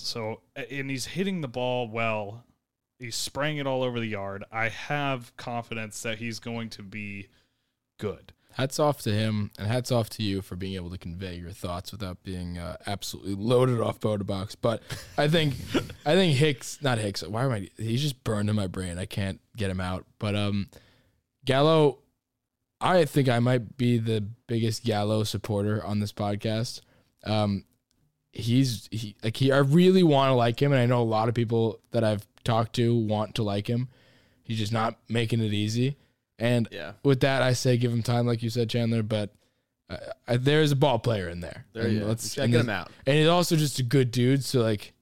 and he's hitting the ball well. He's spraying it all over the yard. I have confidence that he's going to be good. Hats off to him, and hats off to you for being able to convey your thoughts without being absolutely loaded off Botox. But I think Hicks, not Hicks. Why am I? He's just burned in my brain. I can't get him out. But Gallo, I think I might be the biggest Gallo supporter on this podcast. I really want to like him, and I know a lot of people that I've talked to want to like him. He's just not making it easy. And with that, I say give him time, like you said, Chandler. But there is a ball player in there. Let's check him out. And he's also just a good dude. So like,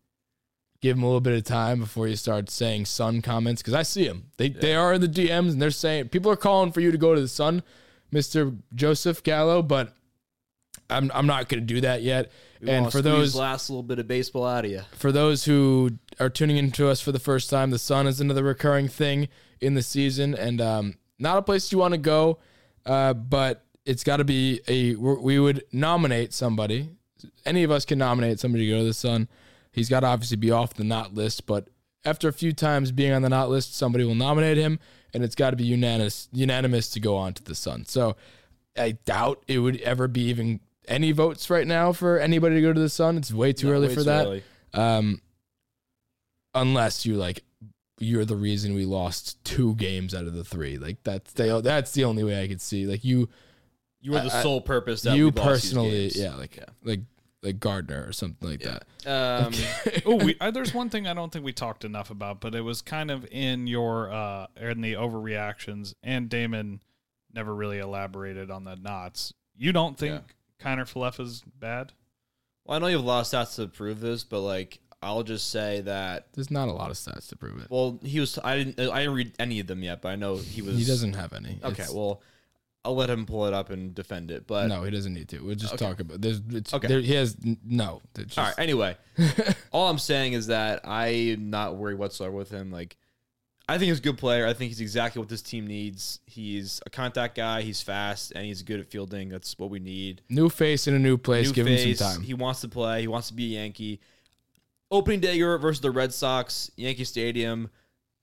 give him a little bit of time before you start saying Sun comments because I see him. They are in the DMs and they're saying people are calling for you to go to the Sun, Mr. Joseph Gallo. But I'm not going to do that yet. And for those last little bit of baseball out of you, for those who are tuning into us for the first time, the Sun is another recurring thing in the season and not a place you want to go, but it's got to be we would nominate somebody. Any of us can nominate somebody to go to the Sun. He's got to obviously be off the not list, but after a few times being on the not list, somebody will nominate him, and it's got to be unanimous to go on to the Sun. So I doubt it would ever be even any votes right now for anybody to go to the Sun. It's way too early for that. Unless you like... You're the reason we lost 2 games out of the 3. Like that's the only way I could see. Like you were the sole purpose. That you personally, like Gardner or something like that. There's one thing I don't think we talked enough about, but it was kind of in your in the overreactions, and Damon never really elaborated on the knots. You don't think Kiner-Falefa is bad? Well, I know you have a lot of stats to prove this, but like. I'll just say that there's not a lot of stats to prove it. Well, he was. I didn't read any of them yet, but I know he was. He doesn't have any. Okay, well, I'll let him pull it up and defend it. But no, he doesn't need to. We'll just talk about this. He has no. Just, all right. Anyway, all I'm saying is that I'm not worried whatsoever with him. Like, I think he's a good player. I think he's exactly what this team needs. He's a contact guy. He's fast and he's good at fielding. That's what we need. New face in a new place. Give him some time. He wants to play. He wants to be a Yankee. Opening day Europe versus the Red Sox, Yankee Stadium.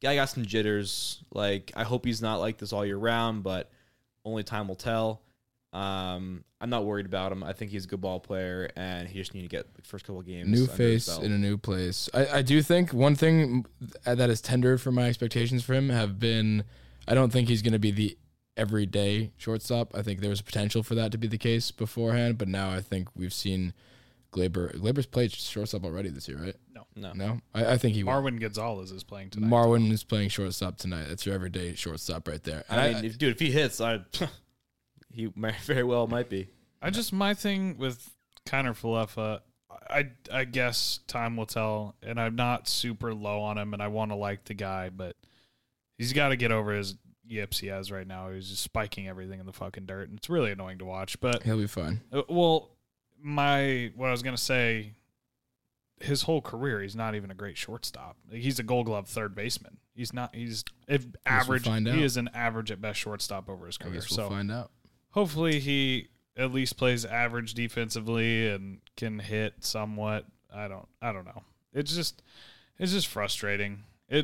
Guy got some jitters. Like, I hope he's not like this all year round, but only time will tell. I'm not worried about him. I think he's a good ball player, and he just need to get the first couple of games. New face in a new place. I do think one thing that has tendered for my expectations for him have been, I don't think he's going to be the everyday shortstop. I think there was potential for that to be the case beforehand, but now I think we've seen Gleyber's played shortstop already this year, right? No. No. No? I think he will. Marwin Gonzalez is playing tonight. Marwin is playing shortstop tonight. That's your everyday shortstop right there. And I mean, if he hits, he very well might be. My thing with Kiner-Falefa, I guess time will tell, and I'm not super low on him, and I want to like the guy, but he's got to get over his yips he has right now. He's just spiking everything in the fucking dirt, and it's really annoying to watch. But he'll be fine. What I was going to say, his whole career, he's not even a great shortstop. He's a Gold Glove third baseman. He's not. He's average. He is an average at best shortstop over his career. We'll find out. Hopefully he at least plays average defensively and can hit somewhat. I don't know. It's just frustrating. I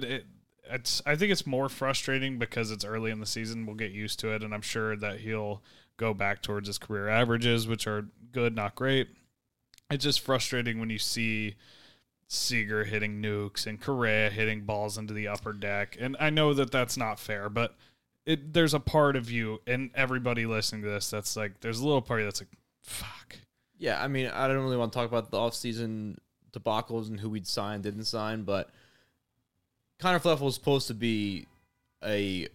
think it's more frustrating because it's early in the season. We'll get used to it, and I'm sure that he'll go back towards his career averages, which are good, not great. It's just frustrating when you see Seager hitting nukes and Correa hitting balls into the upper deck. And I know that that's not fair, but there's a part of you and everybody listening to this that's like, there's a little party that's like, fuck. Yeah, I mean, I don't really want to talk about the offseason debacles and who we'd sign, didn't sign, but Kiner-Falefa was supposed to be a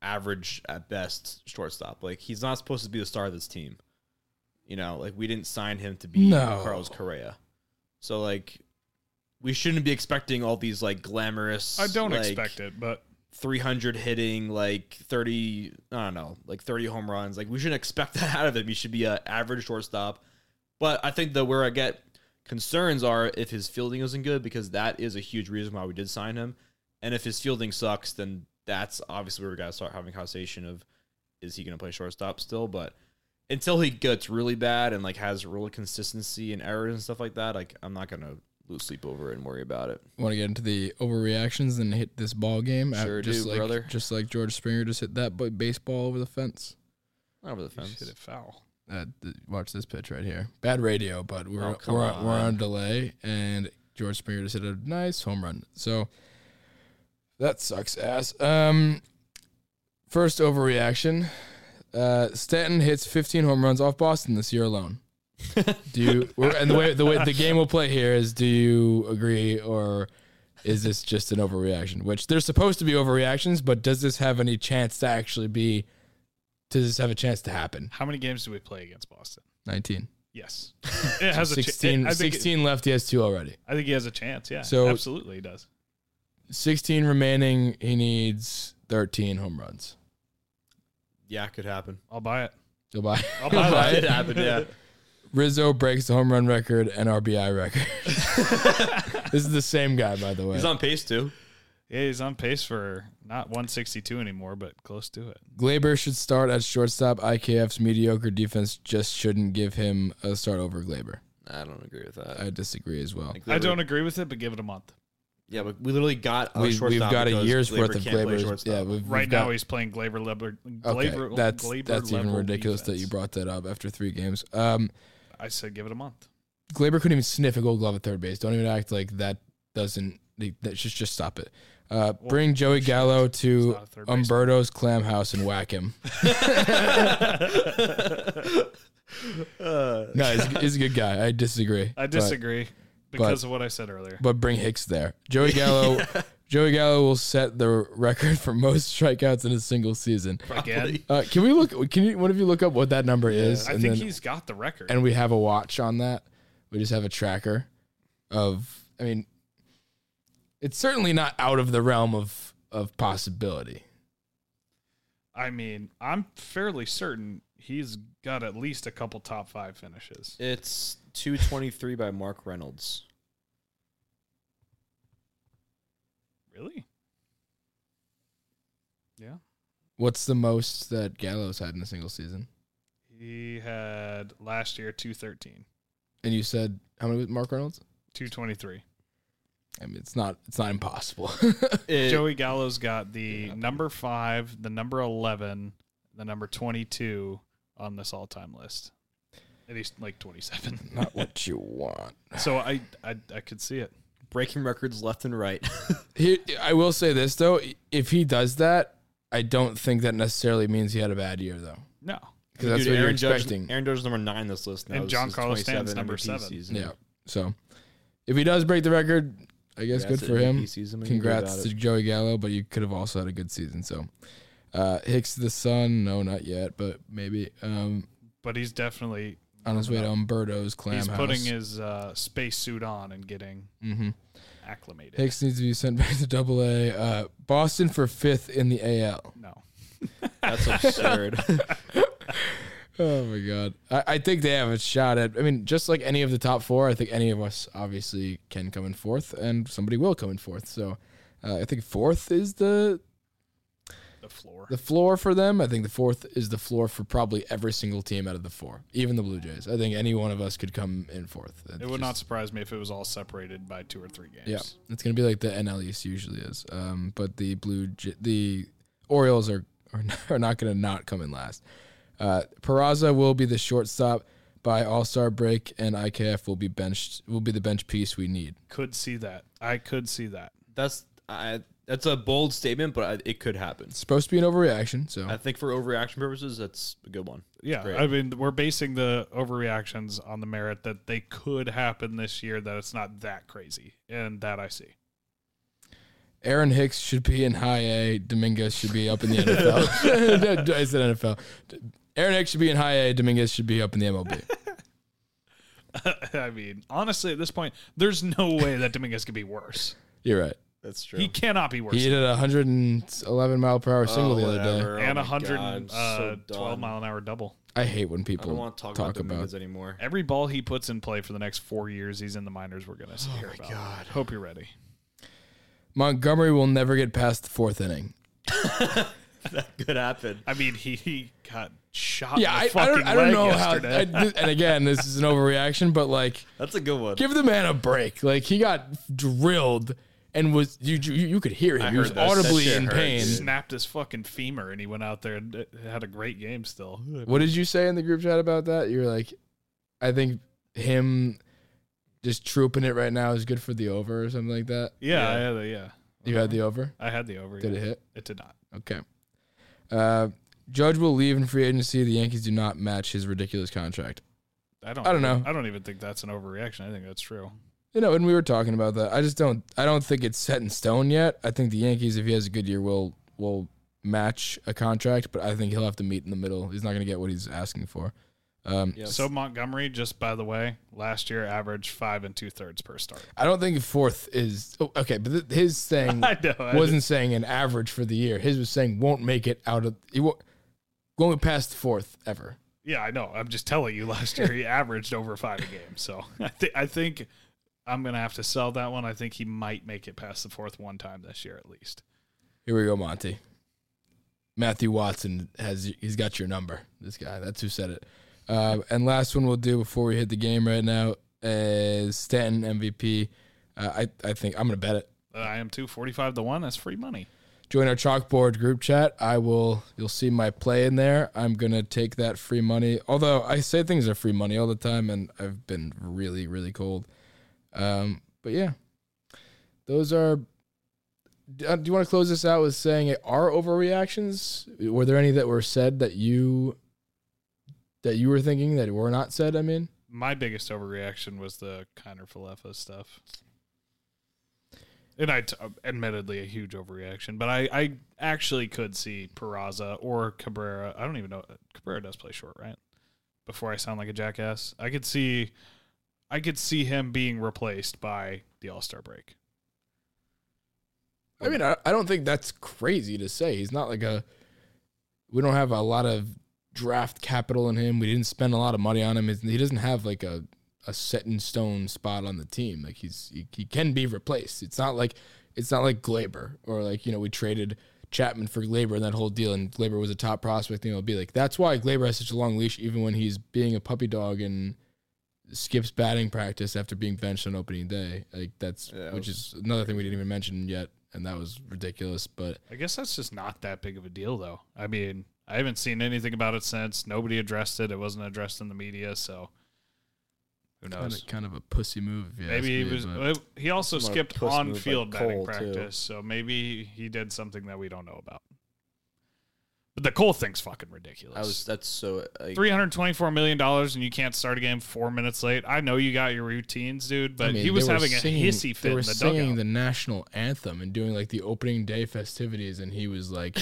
average at best shortstop. Like, he's not supposed to be the star of this team. You know, like, we didn't sign him to be Carlos Correa. So, like, we shouldn't be expecting all these, like, glamorous... I don't expect it, but... 300 hitting, like, 30... I don't know, like, 30 home runs. Like, we shouldn't expect that out of him. He should be an average shortstop. But I think that where I get concerns are if his fielding isn't good, because that is a huge reason why we did sign him. And if his fielding sucks, then that's obviously where we got to start having a conversation of, is he going to play shortstop still? But... until he gets really bad and, like, has real consistency and errors and stuff like that, like, I'm not going to lose sleep over it and worry about it. Want to get into the overreactions and hit this ball game? Sure do, brother. Just like George Springer just hit that baseball over the fence. Not over the fence. Hit it foul. Watch this pitch right here. Bad radio, but we're on delay, and George Springer just hit a nice home run. So that sucks ass. First overreaction. Stanton hits 15 home runs off Boston this year alone. The way the game will play here is, do you agree, or is this just an overreaction? Which there's supposed to be overreactions, but does this have any chance to actually be? Does this have a chance to happen? How many games do we play against Boston? 19. Yes, it has 16. 16 left. He has 2 already. I think he has a chance. Yeah, so absolutely he does. 16 remaining. He needs 13 home runs. Yeah, it could happen. I'll buy it. You'll buy it. I'll buy that. It happened, yeah. Rizzo breaks the home run record and RBI record. This is the same guy, by the way. He's on pace, too. Yeah, he's on pace for not 162 anymore, but close to it. Gleyber should start at shortstop. IKF's mediocre defense just shouldn't give him a start over Gleyber. I don't agree with that. I disagree as well. I don't agree with it, but give it a month. Yeah, but we literally got a shortstop. We've got a year's worth of Gleyber. Yeah, now he's playing Gleyber. That's even ridiculous defense. That you brought that up after 3 games. I said give it a month. Gleyber couldn't even sniff a Gold Glove at third base. Don't even act like that doesn't. Just stop it. Bring Joey Gallo to Umberto's clam house and whack him. No, he's a good guy. I disagree. Because of what I said earlier. But bring Hicks there. Joey Gallo will set the record for most strikeouts in a single season. Again? Can we look? Can you? One of you look up what that number is? I think he's got the record. And we have a watch on that. We just have a tracker of. I mean, it's certainly not out of the realm of possibility. I mean, I'm fairly certain he's got at least a couple top 5 finishes. It's 223 by Mark Reynolds. Really? Yeah. What's the most that Gallo's had in a single season? He had last year 213. And you said how many was Mark Reynolds? 223. I mean, it's not impossible. Joey Gallo's got the number 5, the number 11, the number 22 on this all-time list. At least like 27. Not what you want. So I could see it. Breaking records left and right. I will say this, though. If he does that, I don't think that necessarily means he had a bad year, though. No. Because that's what Aaron Judge, expecting. Aaron Judge is number 9 on this list now. And Giancarlo Stanton's number 7. Season. Yeah. So If he does break the record, I guess good for him. Congrats to Joey Gallo, but you could have also had a good season. So Hicks to the Sun, no, not yet, but maybe. But he's definitely on his way to Umberto's Clam House. He's putting his space suit on and getting acclimated. Hicks needs to be sent back to Double A. Boston for fifth in the AL. No. That's absurd. Oh, my God. I think they have a shot at, I mean, just like any of the top four, I think any of us obviously can come in fourth, and somebody will come in fourth. So I think fourth is the floor for them. I think the fourth is the floor for probably every single team out of the four, even the Blue Jays. I think any one of us could come in fourth. It would not surprise me if it was all separated by 2 or 3 games. Yeah, it's going to be like the NL East usually is. But the the Orioles are not going to not come in last. Peraza will be the shortstop by All-Star break, and IKF will be benched. Will be the bench piece we need. Could see that. I could see that. That's a bold statement, but it could happen. It's supposed to be an overreaction, so I think for overreaction purposes, that's a good one. Yeah, great. I mean, we're basing the overreactions on the merit that they could happen this year. That it's not that crazy, and that I see. Aaron Hicks should be in high A. Dominguez should be up in the NFL. I said NFL. Aaron Hicks should be in high A. Dominguez should be up in the MLB. I mean, honestly, at this point, there's no way that Dominguez could be worse. You're right. That's true. He cannot be worse. He did a 111-mile-per-hour single the other day. And a 112-mile-an-hour double. I hate when people I don't want to talk about Dominguez anymore. Every ball he puts in play for the next 4 years he's in the minors, we're going to hear about. Oh, my God. Hope you're ready. Montgomery will never get past the fourth inning. That could happen. I mean, he got shot in the fucking leg yesterday. And again, this is an overreaction, but like... That's a good one. Give the man a break. Like, he got drilled and was... You could hear him. He was audibly in pain. He snapped his fucking femur and he went out there and had a great game still. What did you say in the group chat about that? You were like, I think him just trooping it right now is good for the over or something like that? Yeah, yeah. You had the over? I had the over. Did it hit? It did not. Okay. Judge will leave in free agency. The Yankees do not match his ridiculous contract. I don't know. I don't even think that's an overreaction. I think that's true. You know, and we were talking about that. I don't think it's set in stone yet. I think the Yankees, if he has a good year, will match a contract, but I think he'll have to meet in the middle. He's not going to get what he's asking for. Yes. So Montgomery, just by the way, last year averaged 5 2/3 per start. I don't think fourth is okay, but his thing wasn't saying an average for the year. His was saying won't make it out of he won't past fourth ever. Yeah, I know. I'm just telling you. Last year he averaged over 5 a game. So I think I'm gonna have to sell that one. I think he might make it past the fourth one time this year at least. Here we go, Monty. Matthew Watson he's got your number. This guy. That's who said it. And last one we'll do before we hit the game right now is Stanton MVP. I think I'm going to bet it. I am too. 45-1. That's free money. Join our Chalkboard group chat. You'll see my play in there. I'm going to take that free money. Although I say things are free money all the time, and I've been really, really cold. But yeah, those are. Do you want to close this out with saying are overreactions? Were there any that were said that you were thinking that were not said? I mean, my biggest overreaction was the Kiner-Falefa stuff, and admittedly a huge overreaction. But I actually could see Peraza or Cabrera. I don't even know. Cabrera does play short, right? Before I sound like a jackass, I could see him being replaced by the All-Star break. I mean, I don't think that's crazy to say. He's not like we don't have a lot of draft capital in him. We didn't spend a lot of money on him. He doesn't have like a set in stone spot on the team. Like he can be replaced. It's not like Gleyber or like, you know, we traded Chapman for Gleyber and that whole deal, and Gleyber was a top prospect. And it'll be like, that's why Gleyber has such a long leash, even when he's being a puppy dog and skips batting practice after being benched on opening day. Like which is another thing we didn't even mention yet. And that was ridiculous, but I guess that's just not that big of a deal though. I mean, I haven't seen anything about it since. Nobody addressed it. It wasn't addressed in the media, so who knows? Kind of a pussy move. Maybe he was. He also skipped on-field batting practice, so maybe he did something that we don't know about. But the Cole thing's fucking ridiculous. $324 million and you can't start a game 4 minutes late. I know you got your routines, dude, but I mean, he was having a hissy fit in the dugout. They were singing the national anthem and doing, like, the opening day festivities, and he was, like,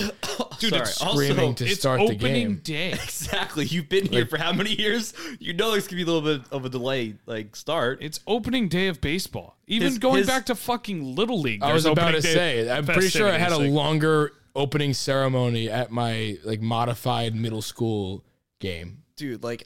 dude, it's screaming also, to start the game. Opening day. Exactly. You've been here for how many years? You know there's going to be a little bit of a delay, like, start. It's opening day of baseball. Even going back to fucking Little League. I was about to say, I'm pretty sure I had a longer opening ceremony at my like modified middle school game. Dude, like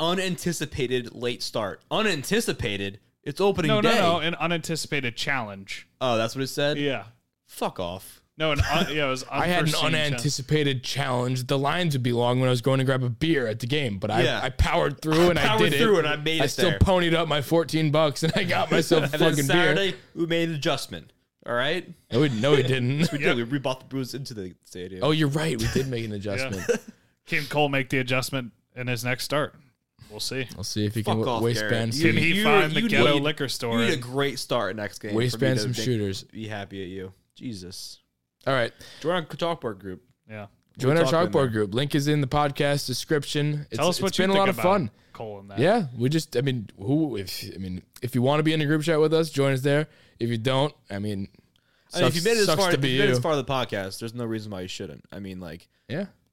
unanticipated late start. Unanticipated? It's opening day. No, an unanticipated challenge. Oh, that's what it said? Yeah. Fuck off. No, it was I had an unanticipated challenge. The lines would be long when I was going to grab a beer at the game, but I powered through and I did it. I powered through and I made it there. I still ponied up my $14 and I got myself a fucking beer. And Saturday, we made an adjustment. All right. No, we didn't. Yes, we did. We rebought the Brewers into the stadium. Oh, you're right. We did make an adjustment. Yeah. Can Cole make the adjustment in his next start? We'll see. We'll see if he can waistband. Can he find the ghetto liquor store? You need a great start next game. Waistband some shooters. Be happy at you. Jesus. All right. Join our Chalkboard group. Yeah. Join our Chalkboard group. Link is in the podcast description. Tell us what you think about Cole and that. It's been a lot of fun. Yeah. If you want to be in a group chat with us, join us there. If you don't, if you made it as far of the podcast, there's no reason why you shouldn't. Even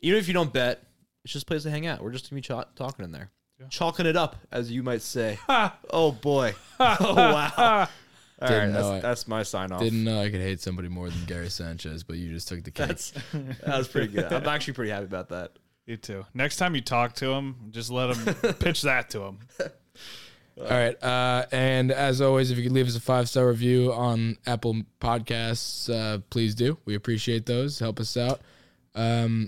if you don't bet, it's just a place to hang out. We're just gonna be talking in there, chalking it up, as you might say. Oh boy! Oh wow! All right, that's my sign off. Didn't know I could hate somebody more than Gary Sanchez, but you just took the cake. That was pretty good. I'm actually pretty happy about that. You too. Next time you talk to him, just let him pitch that to him. All right. And as always, if you could leave us a 5-star review on Apple Podcasts, please do. We appreciate those. Help us out. Go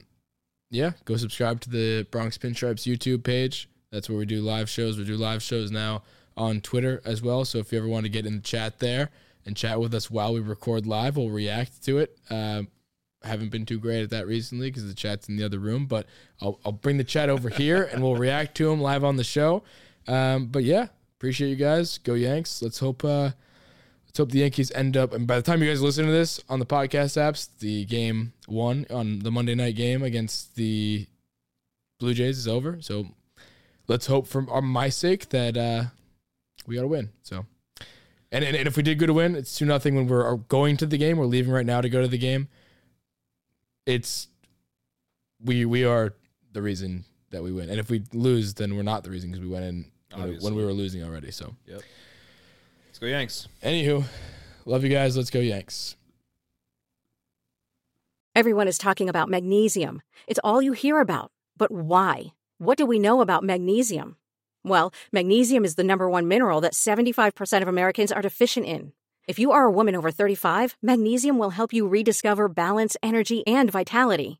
subscribe to the Bronx Pinstripes YouTube page. That's where we do live shows. We do live shows now on Twitter as well. So if you ever want to get in the chat there and chat with us while we record live, we'll react to it. Haven't been too great at that recently because the chat's in the other room, but I'll bring the chat over here and we'll react to them live on the show. Appreciate you guys. Go Yanks. Let's hope the Yankees end up, and by the time you guys listen to this on the podcast apps, the game one on the Monday night game against the Blue Jays is over. So let's hope for my sake that we got to win. So, and if we did go to win, it's 2-0 when we're going to the game. We're leaving right now to go to the game. It's we are the reason that we win. And if we lose, then we're not the reason because we went in when we were losing already. So, yep. Let's go Yanks. Anywho, love you guys. Let's go Yanks. Everyone is talking about magnesium. It's all you hear about. But why? What do we know about magnesium? Well, magnesium is the number one mineral that 75% of Americans are deficient in. If you are a woman over 35, magnesium will help you rediscover balance, energy, and vitality.